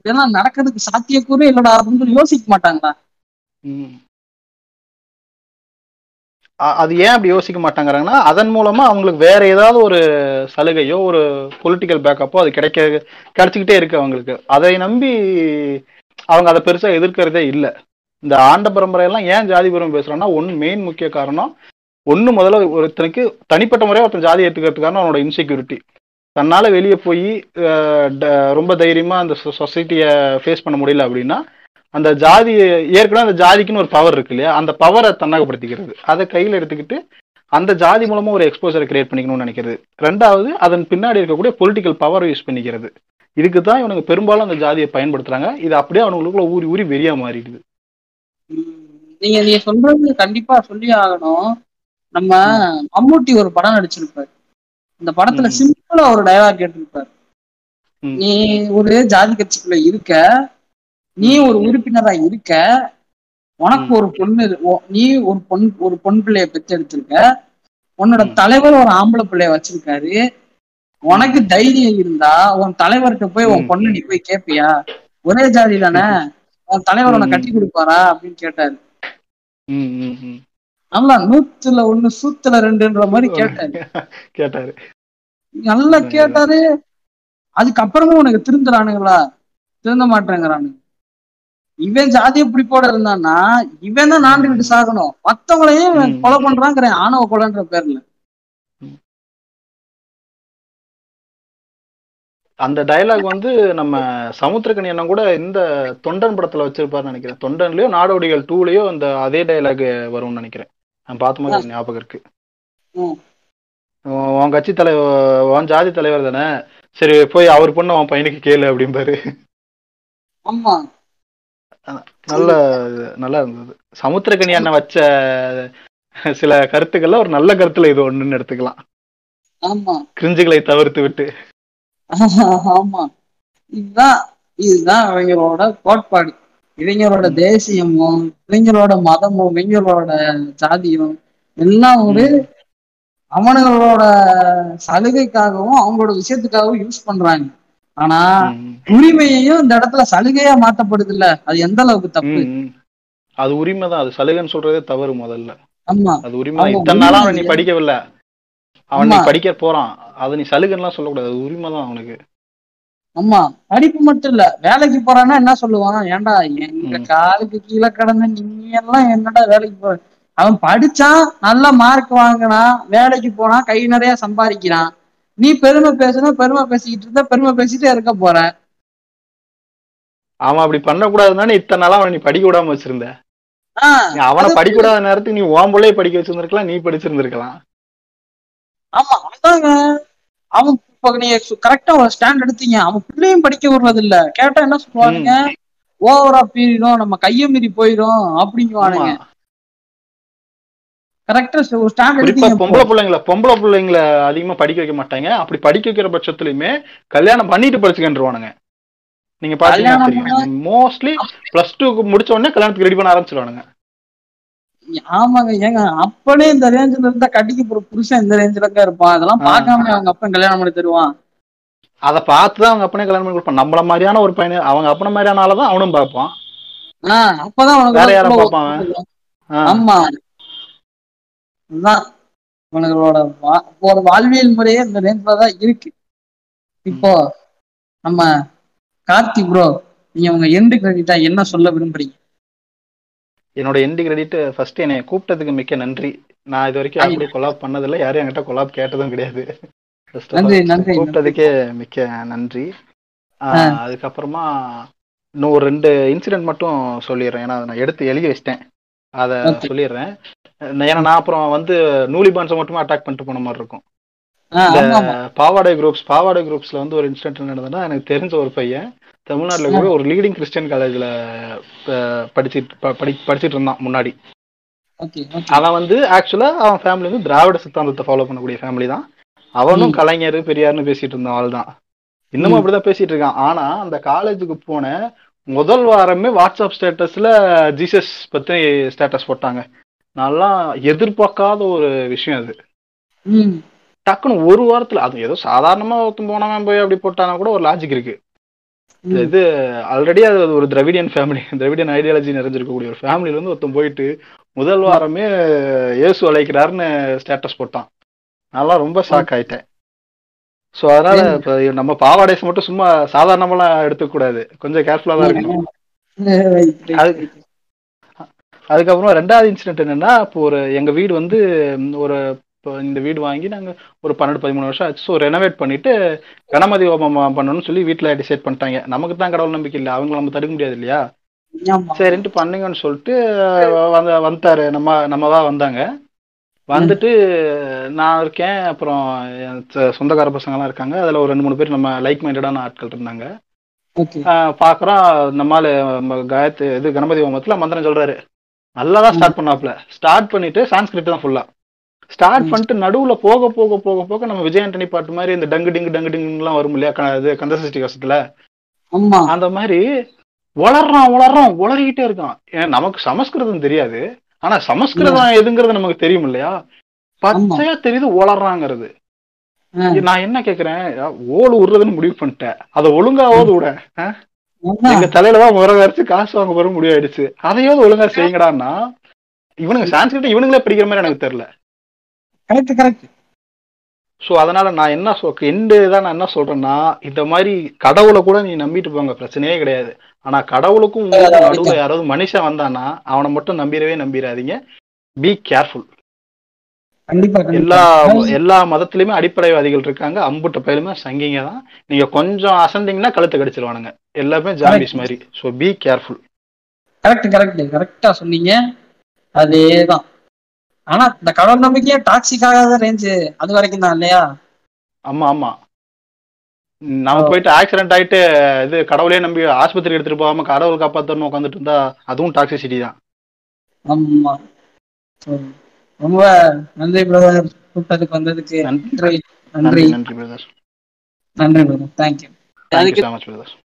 இதெல்லாம் நடக்கிறதுக்கு சாத்தியக்கூறு இல்லடா அப்படின்னு சொல்லி யோசிக்க மாட்டாங்களா? அது ஏன் அப்படி யோசிக்க மாட்டாங்கிறாங்கன்னா, அதன் மூலமா அவங்களுக்கு வேற ஏதாவது ஒரு சலுகையோ ஒரு பொலிட்டிக்கல் பேக்கப்போ அது கிடைச்சிக்கிட்டே இருக்கு அவங்களுக்கு. அதை நம்பி அவங்க அதை பெருசா எதிர்க்கிறதே இல்லை. இந்த ஆண்ட பரம்பரையெல்லாம் ஏன் ஜாதி பரம்பரை பேசுறோம்னா, மெயின் முக்கிய காரணம் ஒண்ணு, முதல்ல ஒருத்தனுக்கு தனிப்பட்ட முறையை ஒருத்தன் ஜாதி ஏற்றுக்கிறதுக்கு காரணம் அவனோட இன்செக்யூரிட்டி. தன்னால வெளியே போய் ரொம்ப தைரியமா அந்த சொசைட்டியை ஃபேஸ் பண்ண முடியல அப்படின்னா அந்த ஜாதி, ஏற்கனவே அந்த ஜாதிக்குன்னு ஒரு பவர் இருக்கு இல்லையா, அந்த பவரை தன்னகப்படுத்திக்கிறது, அதை கையில் எடுத்துக்கிட்டு அந்த ஜாதி மூலமா ஒரு எக்ஸ்போசரை கிரியேட் பண்ணிக்கணும்னு நினைக்கிறது. ரெண்டாவது அதன் பின்னாடி இருக்கக்கூடிய பொலிட்டிக்கல் பவரை யூஸ் பண்ணிக்கிறது. இதுக்கு தான் இவனுங்க பெரும்பாலும் அந்த ஜாதியை பயன்படுத்துறாங்க. இது அப்படியே அவனுங்களுக்குள்ள ஊறி ஊறி வெறியா மாறிடுது. நீங்க சொல்றது கண்டிப்பா சொல்லி ஆகணும். நம்ம மம்முட்டி ஒரு படம் நடிச்சிருப்பாரு. அந்த படத்துல சிம்பிளா ஒரு டயலாக் கேட்டிருப்பாரு, நீ ஒரு ஜாதி கட்சிக்குள்ள இருக்க, நீ ஒரு உறுப்பினரா இருக்க, உனக்கு ஒரு பொண்ணு, நீ ஒரு பொன் பிள்ளைய பெற்றெடுத்திருக்க, உன்னோட தலைவர் ஒரு ஆம்பளை பிள்ளைய வச்சிருக்காரு, உனக்கு தைரியம் இருந்தா உன் தலைவர்கிட்ட போய் உன் பொண்ணு நீ போய் கேட்பியா? ஒரே ஜாதி தானே, உன் தலைவர் உன கட்டி கொடுப்பாரா அப்படின்னு கேட்டாரு. நல்லா 100ல் 1 சூத்துல 2ன்ற மாதிரி கேட்டாரு. நல்லா கேட்டாரு. அதுக்கப்புறமும் உனக்கு திருந்துறானுங்களா? திருந்த மாட்டேங்கிறானுங்க. இவன் ஜாதி இப்படி போட இருந்தான்னா இவன் தான் நாண்டுகிட்டு சாகணும். மத்தவங்களையும் கொலை பண்றாங்கிற ஆணவ கொலைன்ற பேர்ல. அந்த டயலாக் வந்து நம்ம சமுத்திர கண்ணன் கூட இந்த தொண்டன் படத்துல வச்சிருப்பாருன்னு நினைக்கிறேன். தொண்டன்லயோ நாடோடிகள் 2லயோ அந்த அதே டயலாக் வரும்னு நினைக்கிறேன். நான் பார்த்தும்போது ஞாபகம் இருக்கு. உன் கட்சி தலைவர், உன் ஜாதி தலைவர் தானே, சரி போய் அவர் பொண்ணு அவன் பையனுக்கு கேளு அப்படிம்பாரு. ஆமா நல்ல நல்லா இருந்தது. சமுத்திரக்கணி அண்ணன் வச்ச சில கருத்துக்கள்ல ஒரு நல்ல கருத்துல இது ஒண்ணுன்னு எடுத்துக்கலாம். ஆமா, கிரிஞ்சுகளை தவிர்த்து விட்டு. ஆமா, இதுதான் இளைஞரோட கோட்பாடு. இளைஞரோட தேசியமும் இளைஞரோட மதமும் இளைஞரோட ஜாதியும் எல்லாம் ஒரு அவனங்களோட சலுகைக்காகவும் அவங்களோட விஷயத்துக்காகவும் யூஸ் பண்றாங்க. ஆனா உரிமையையும் இந்த இடத்துல சலுகையா மாற்றப்படுது இல்ல, அது எந்த அளவுக்கு தப்பு? அது உரிமை தான், அது சலுகைன்னு சொல்றதே தவறு முதல்ல. ஆமா, அது உரிமை. இத்தனை நாளா அவன் நீ படிக்கவில்லை, அவன் நீ படிக்க போறான், அது நீ சலுகைலாம் சொல்லக்கூடாது, அது உரிமை தான் அவனுக்கு. ஆமா, படிப்பு மட்டும் இல்ல, வேலைக்கு போறான்னா என்ன சொல்லுவான், ஏன்டா எங்க காலுக்கு கீழே கடந்து நீ எல்லாம் என்னடா வேலைக்கு போற? அவன் படிச்சான், நல்ல மார்க் வாங்கினா, வேலைக்கு போனான், கை நிறைய சம்பாதிக்கிறான். நீ பெருமை பேசுனா பெருமை பேசிக்கிட்டு இருந்தா பெருமை பேசிட்டே இருக்க போற. அவன் அப்படி பண்ண கூடாதுன்னு இத்தனை நாளா அவனை நீ படிக்க விடாம வச்சிருந்த. அவனை படிக்க விடாத நேரத்துக்கு நீ உன் பிள்ளைய படிக்க வச்சிருந்திருக்கலாம், நீ படிச்சிருந்திருக்கலாம். ஆமா, அதாங்க. அவன் இப்ப நீங்க கரெக்டா ஒரு ஸ்டாண்ட் எடுத்தீங்க, அவன் பிள்ளையும் படிக்க விடுறது இல்ல. கேட்டா என்ன சொல்லுவானுங்க, ஓவரா பீரிடும், நம்ம கைய மீறி போயிடும் அப்படிங்குவானுங்க. பொம்பளை பிள்ளைங்களை அதிகமா படிக்க வைக்க மாட்டாங்க. அப்படி படிக்க வைக்கிற பட்சத்துலயுமே கல்யாணம் பண்ணிட்டு படிச்சுக்கன்றுவானுங்க. நீங்க பாத்தீங்கன்னா மோஸ்ட்லி பிளஸ் டூ முடிச்ச உடனே கல்யாணத்துக்கு ரெடி பண்ண ஆரம்பிச்சிருவானுங்க. ஆமாங்க, ஏங்க அப்பனே இந்த ரேஞ்சில இருந்தா கட்டிக்கு போற புருஷன் இந்த ரேஞ்சில தான் இருப்பான். அதெல்லாம் பாக்காம அவங்க அப்பன் கல்யாணம் பண்ணி தருவான். அதை பார்த்துதான் அவங்க அப்பனே கல்யாணம் பண்ணி கொடுப்பான். நம்மள மாதிரியான ஒரு பையன் அவங்க அப்பன மாதிரியானாலதான் அவனும் பார்ப்பான். அப்பதான் வேற யாரும் பார்ப்பான். ஆமா, அவங்களோட ஒரு வாழ்வியல் முறையே இந்த ரேஞ்சில்தான் இருக்கு. இப்போ நம்ம கார்த்தி ப்ரோ, நீங்க உங்க எண்டு கிரெடிட்டா என்ன சொல்ல விரும்புறீங்க? என்னோட எண்டு கிரெடிட் ஃபர்ஸ்ட், என்னை கூப்பிட்டதுக்கு மிக்க நன்றி. நான் இது வரைக்கும் அப்படி கொலாப் பண்ணதில்லை, யாரும் என்கிட்ட கொலாப் கேட்டதும் கிடையாது. கூப்பிட்டதுக்கே மிக்க நன்றி. அதுக்கப்புறமா இன்னும் ஒரு 2 இன்சிடென்ட் மட்டும் சொல்லிடுறேன். ஏன்னா நான் எடுத்து எழுதி வச்சிட்டேன், அதை சொல்லிடுறேன். ஏன்னா நான் அப்புறம் வந்து நூலிபான்ஸை மட்டுமே அட்டாக் பண்ணிட்டு போன மாதிரி இருக்கும். பாவாடை குரூப்ஸ்ல வந்து ஒரு இன்சிடென்ட் நடந்ததுன்னா, எனக்கு தெரிஞ்ச ஒரு பையன் தமிழ்நாட்டுல கூட ஒரு லீடிங் கிறிஸ்டியன் காலேஜ்ல படிச்சுட்டு இருந்தான் முன்னாடி. அவன் வந்து ஆக்சுவலா அவன் ஃபேமிலி வந்து திராவிட சித்தாந்தத்தை ஃபாலோ பண்ணக்கூடிய ஃபேமிலி தான். அவனும் கலைஞர் பெரியார்னு பேசிட்டு இருந்தான். அவள் தான் இன்னமும் அப்படிதான் பேசிட்டு இருக்கான். ஆனா அந்த காலேஜுக்கு போன முதல் வாரமே வாட்ஸ்அப் ஸ்டேட்டஸ்ல ஜீசஸ் பத்தி ஸ்டேட்டஸ் போட்டாங்க. நல்லா எதிர்பார்க்காத ஒரு விஷயம் அது. டக்குன்னு ஒரு வாரத்துல, அது ஏதோ சாதாரணமா ஒருத்தன் போனவன் போய் அப்படி போட்டானா கூட ஒரு லாஜிக் இருக்கு. இது ஆல்ரெடி அது ஒரு திராவிடியன் ஃபேமிலி, திராவிடியன் ஐடியாலஜி நிறைஞ்சிருக்கக்கூடிய ஒரு ஃபேமிலியில இருந்து ஒருத்தன் போயிட்டு முதல் வாரமே இயேசு அழைக்கிறாருன்னு ஸ்டேட்டஸ் போட்டான். நல்லா ரொம்ப ஷாக் ஆயிட்டேன். ஸோ அதனால இப்போ நம்ம பாவாடேஸ் மட்டும் சும்மா சாதாரணமெல்லாம் எடுத்துக்கூடாது, கொஞ்சம் கேர்ஃபுல்லா தான் இருக்கணும். அதுக்கப்புறம் 2வது இன்சிடென்ட் என்னன்னா, இப்போ ஒரு எங்க வீடு வந்து ஒரு இப்போ இந்த வீடு வாங்கி நாங்கள் ஒரு 12-13 வருஷம் ஆச்சு. ஸோ ரெனோவேட் பண்ணிட்டு கணபதி ஹோமம் பண்ணணும்னு சொல்லி வீட்டில் டிசைட் பண்ணிட்டாங்க. நமக்கு தான் கடவுள் நம்பிக்கை இல்லை, அவங்க நம்ம தடுக்க முடியாது இல்லையா. சரின்ட்டு பண்ணுங்கன்னு சொல்லிட்டு வந்தாரு. நம்மவா வந்தாங்க. வந்துட்டு நான் இருக்கேன், அப்புறம் சொந்தக்கார பசங்கள்லாம் இருக்காங்க. அதில் ஒரு 2-3 பேர் நம்ம லைக் மைண்டடான ஆட்கள் இருந்தாங்க. பார்க்குறோம் நம்மால் காயத்ரி இது கணபதி ஹோமத்தில் மந்திரம் சொல்கிறாரு. நல்லா தான் ஸ்டார்ட் பண்ணாப்புல. ஸ்டார்ட் பண்ணிட்டு சான்ஸ்கிரிட் தான் ஃபுல்லாக ஸ்டார்ட் பண்ணிட்டு நடுவில் போக போக போக போக நம்ம விஜய் ஆண்டனி பாட்டு மாதிரி இந்த டங்கு டிங்கு டங்கு டிங்குலாம் வரும் இல்லையா, இது கந்த சஷ்டி கஷ்டத்துல. அந்த மாதிரி வளர்றான் வளரிக்கிட்டே இருக்கான். ஏன்னா நமக்கு சமஸ்கிருதம் தெரியாது, ஆனா சமஸ்கிருதம் எதுங்கிறது நமக்கு தெரியும் இல்லையா. பச்சையா தெரியுது வளர்றாங்கிறது. நான் என்ன கேக்குறேன், ஓடு விடுறதுன்னு முடிவு பண்ணிட்டேன். அதை ஒழுங்காவது விட எங்க தலையிலதான் முறை வரைச்சு காசு வாங்க போற முடிவு ஆயிடுச்சு. அதையாவது ஒழுங்கா செய்யுங்கடான்னா இவனுங்க சான்ஸ்கிரிட் இவனுங்களே படிக்கிற மாதிரி எனக்கு தெரியல. அதனால நான் என்ன என்ன சொல்றேன்னா, இந்த மாதிரி கடவுளை கூட நீ நம்பிட்டு போங்க, பிரச்சனையே கிடையாது. ஆனா கடவுளுக்கும் நடுவுல யாராவது மனுஷன் வந்தானா அவனை மட்டும் நம்பிடாதீங்க. Be careful. எல்லா மதத்திலயுமே அடிப்படைவாதிகள் இருக்காங்க, அம்புட்ட பயிலுமே சங்கிங்க தான். நீங்க கொஞ்சம் அசந்திங்கன்னா கழுத்தை கடிச்சிருவானுங்க. எல்லாருமே ஜாம்பிஸ் மாதிரி. So be careful. கரெக்டா சொன்னீங்க, அதேதான். ஆனா இந்த கடவுள் நம்பிக்கையே டாக்ஸிக்காக ரேஞ்சு அது வரைக்கும் தான் இல்லையா. ஆமா ஆமா, நம்ம போயிட்டு ஆக்சிடென்ட் ஆயிட்டு இது கடவுளே நம்பி ஆஸ்பத்திரி எடுத்துட்டு போகாம கடவுள் காப்பாத்தணும் உட்காந்துட்டு இருந்தா அதுவும் டாக்ஸிசிட்டி தான். ஆமா, ரொம்ப நன்றி பிரதர், கூட்டத்துக்கு வந்ததுக்கு நன்றி. நன்றி brother. Thank you. Thank you so much brother.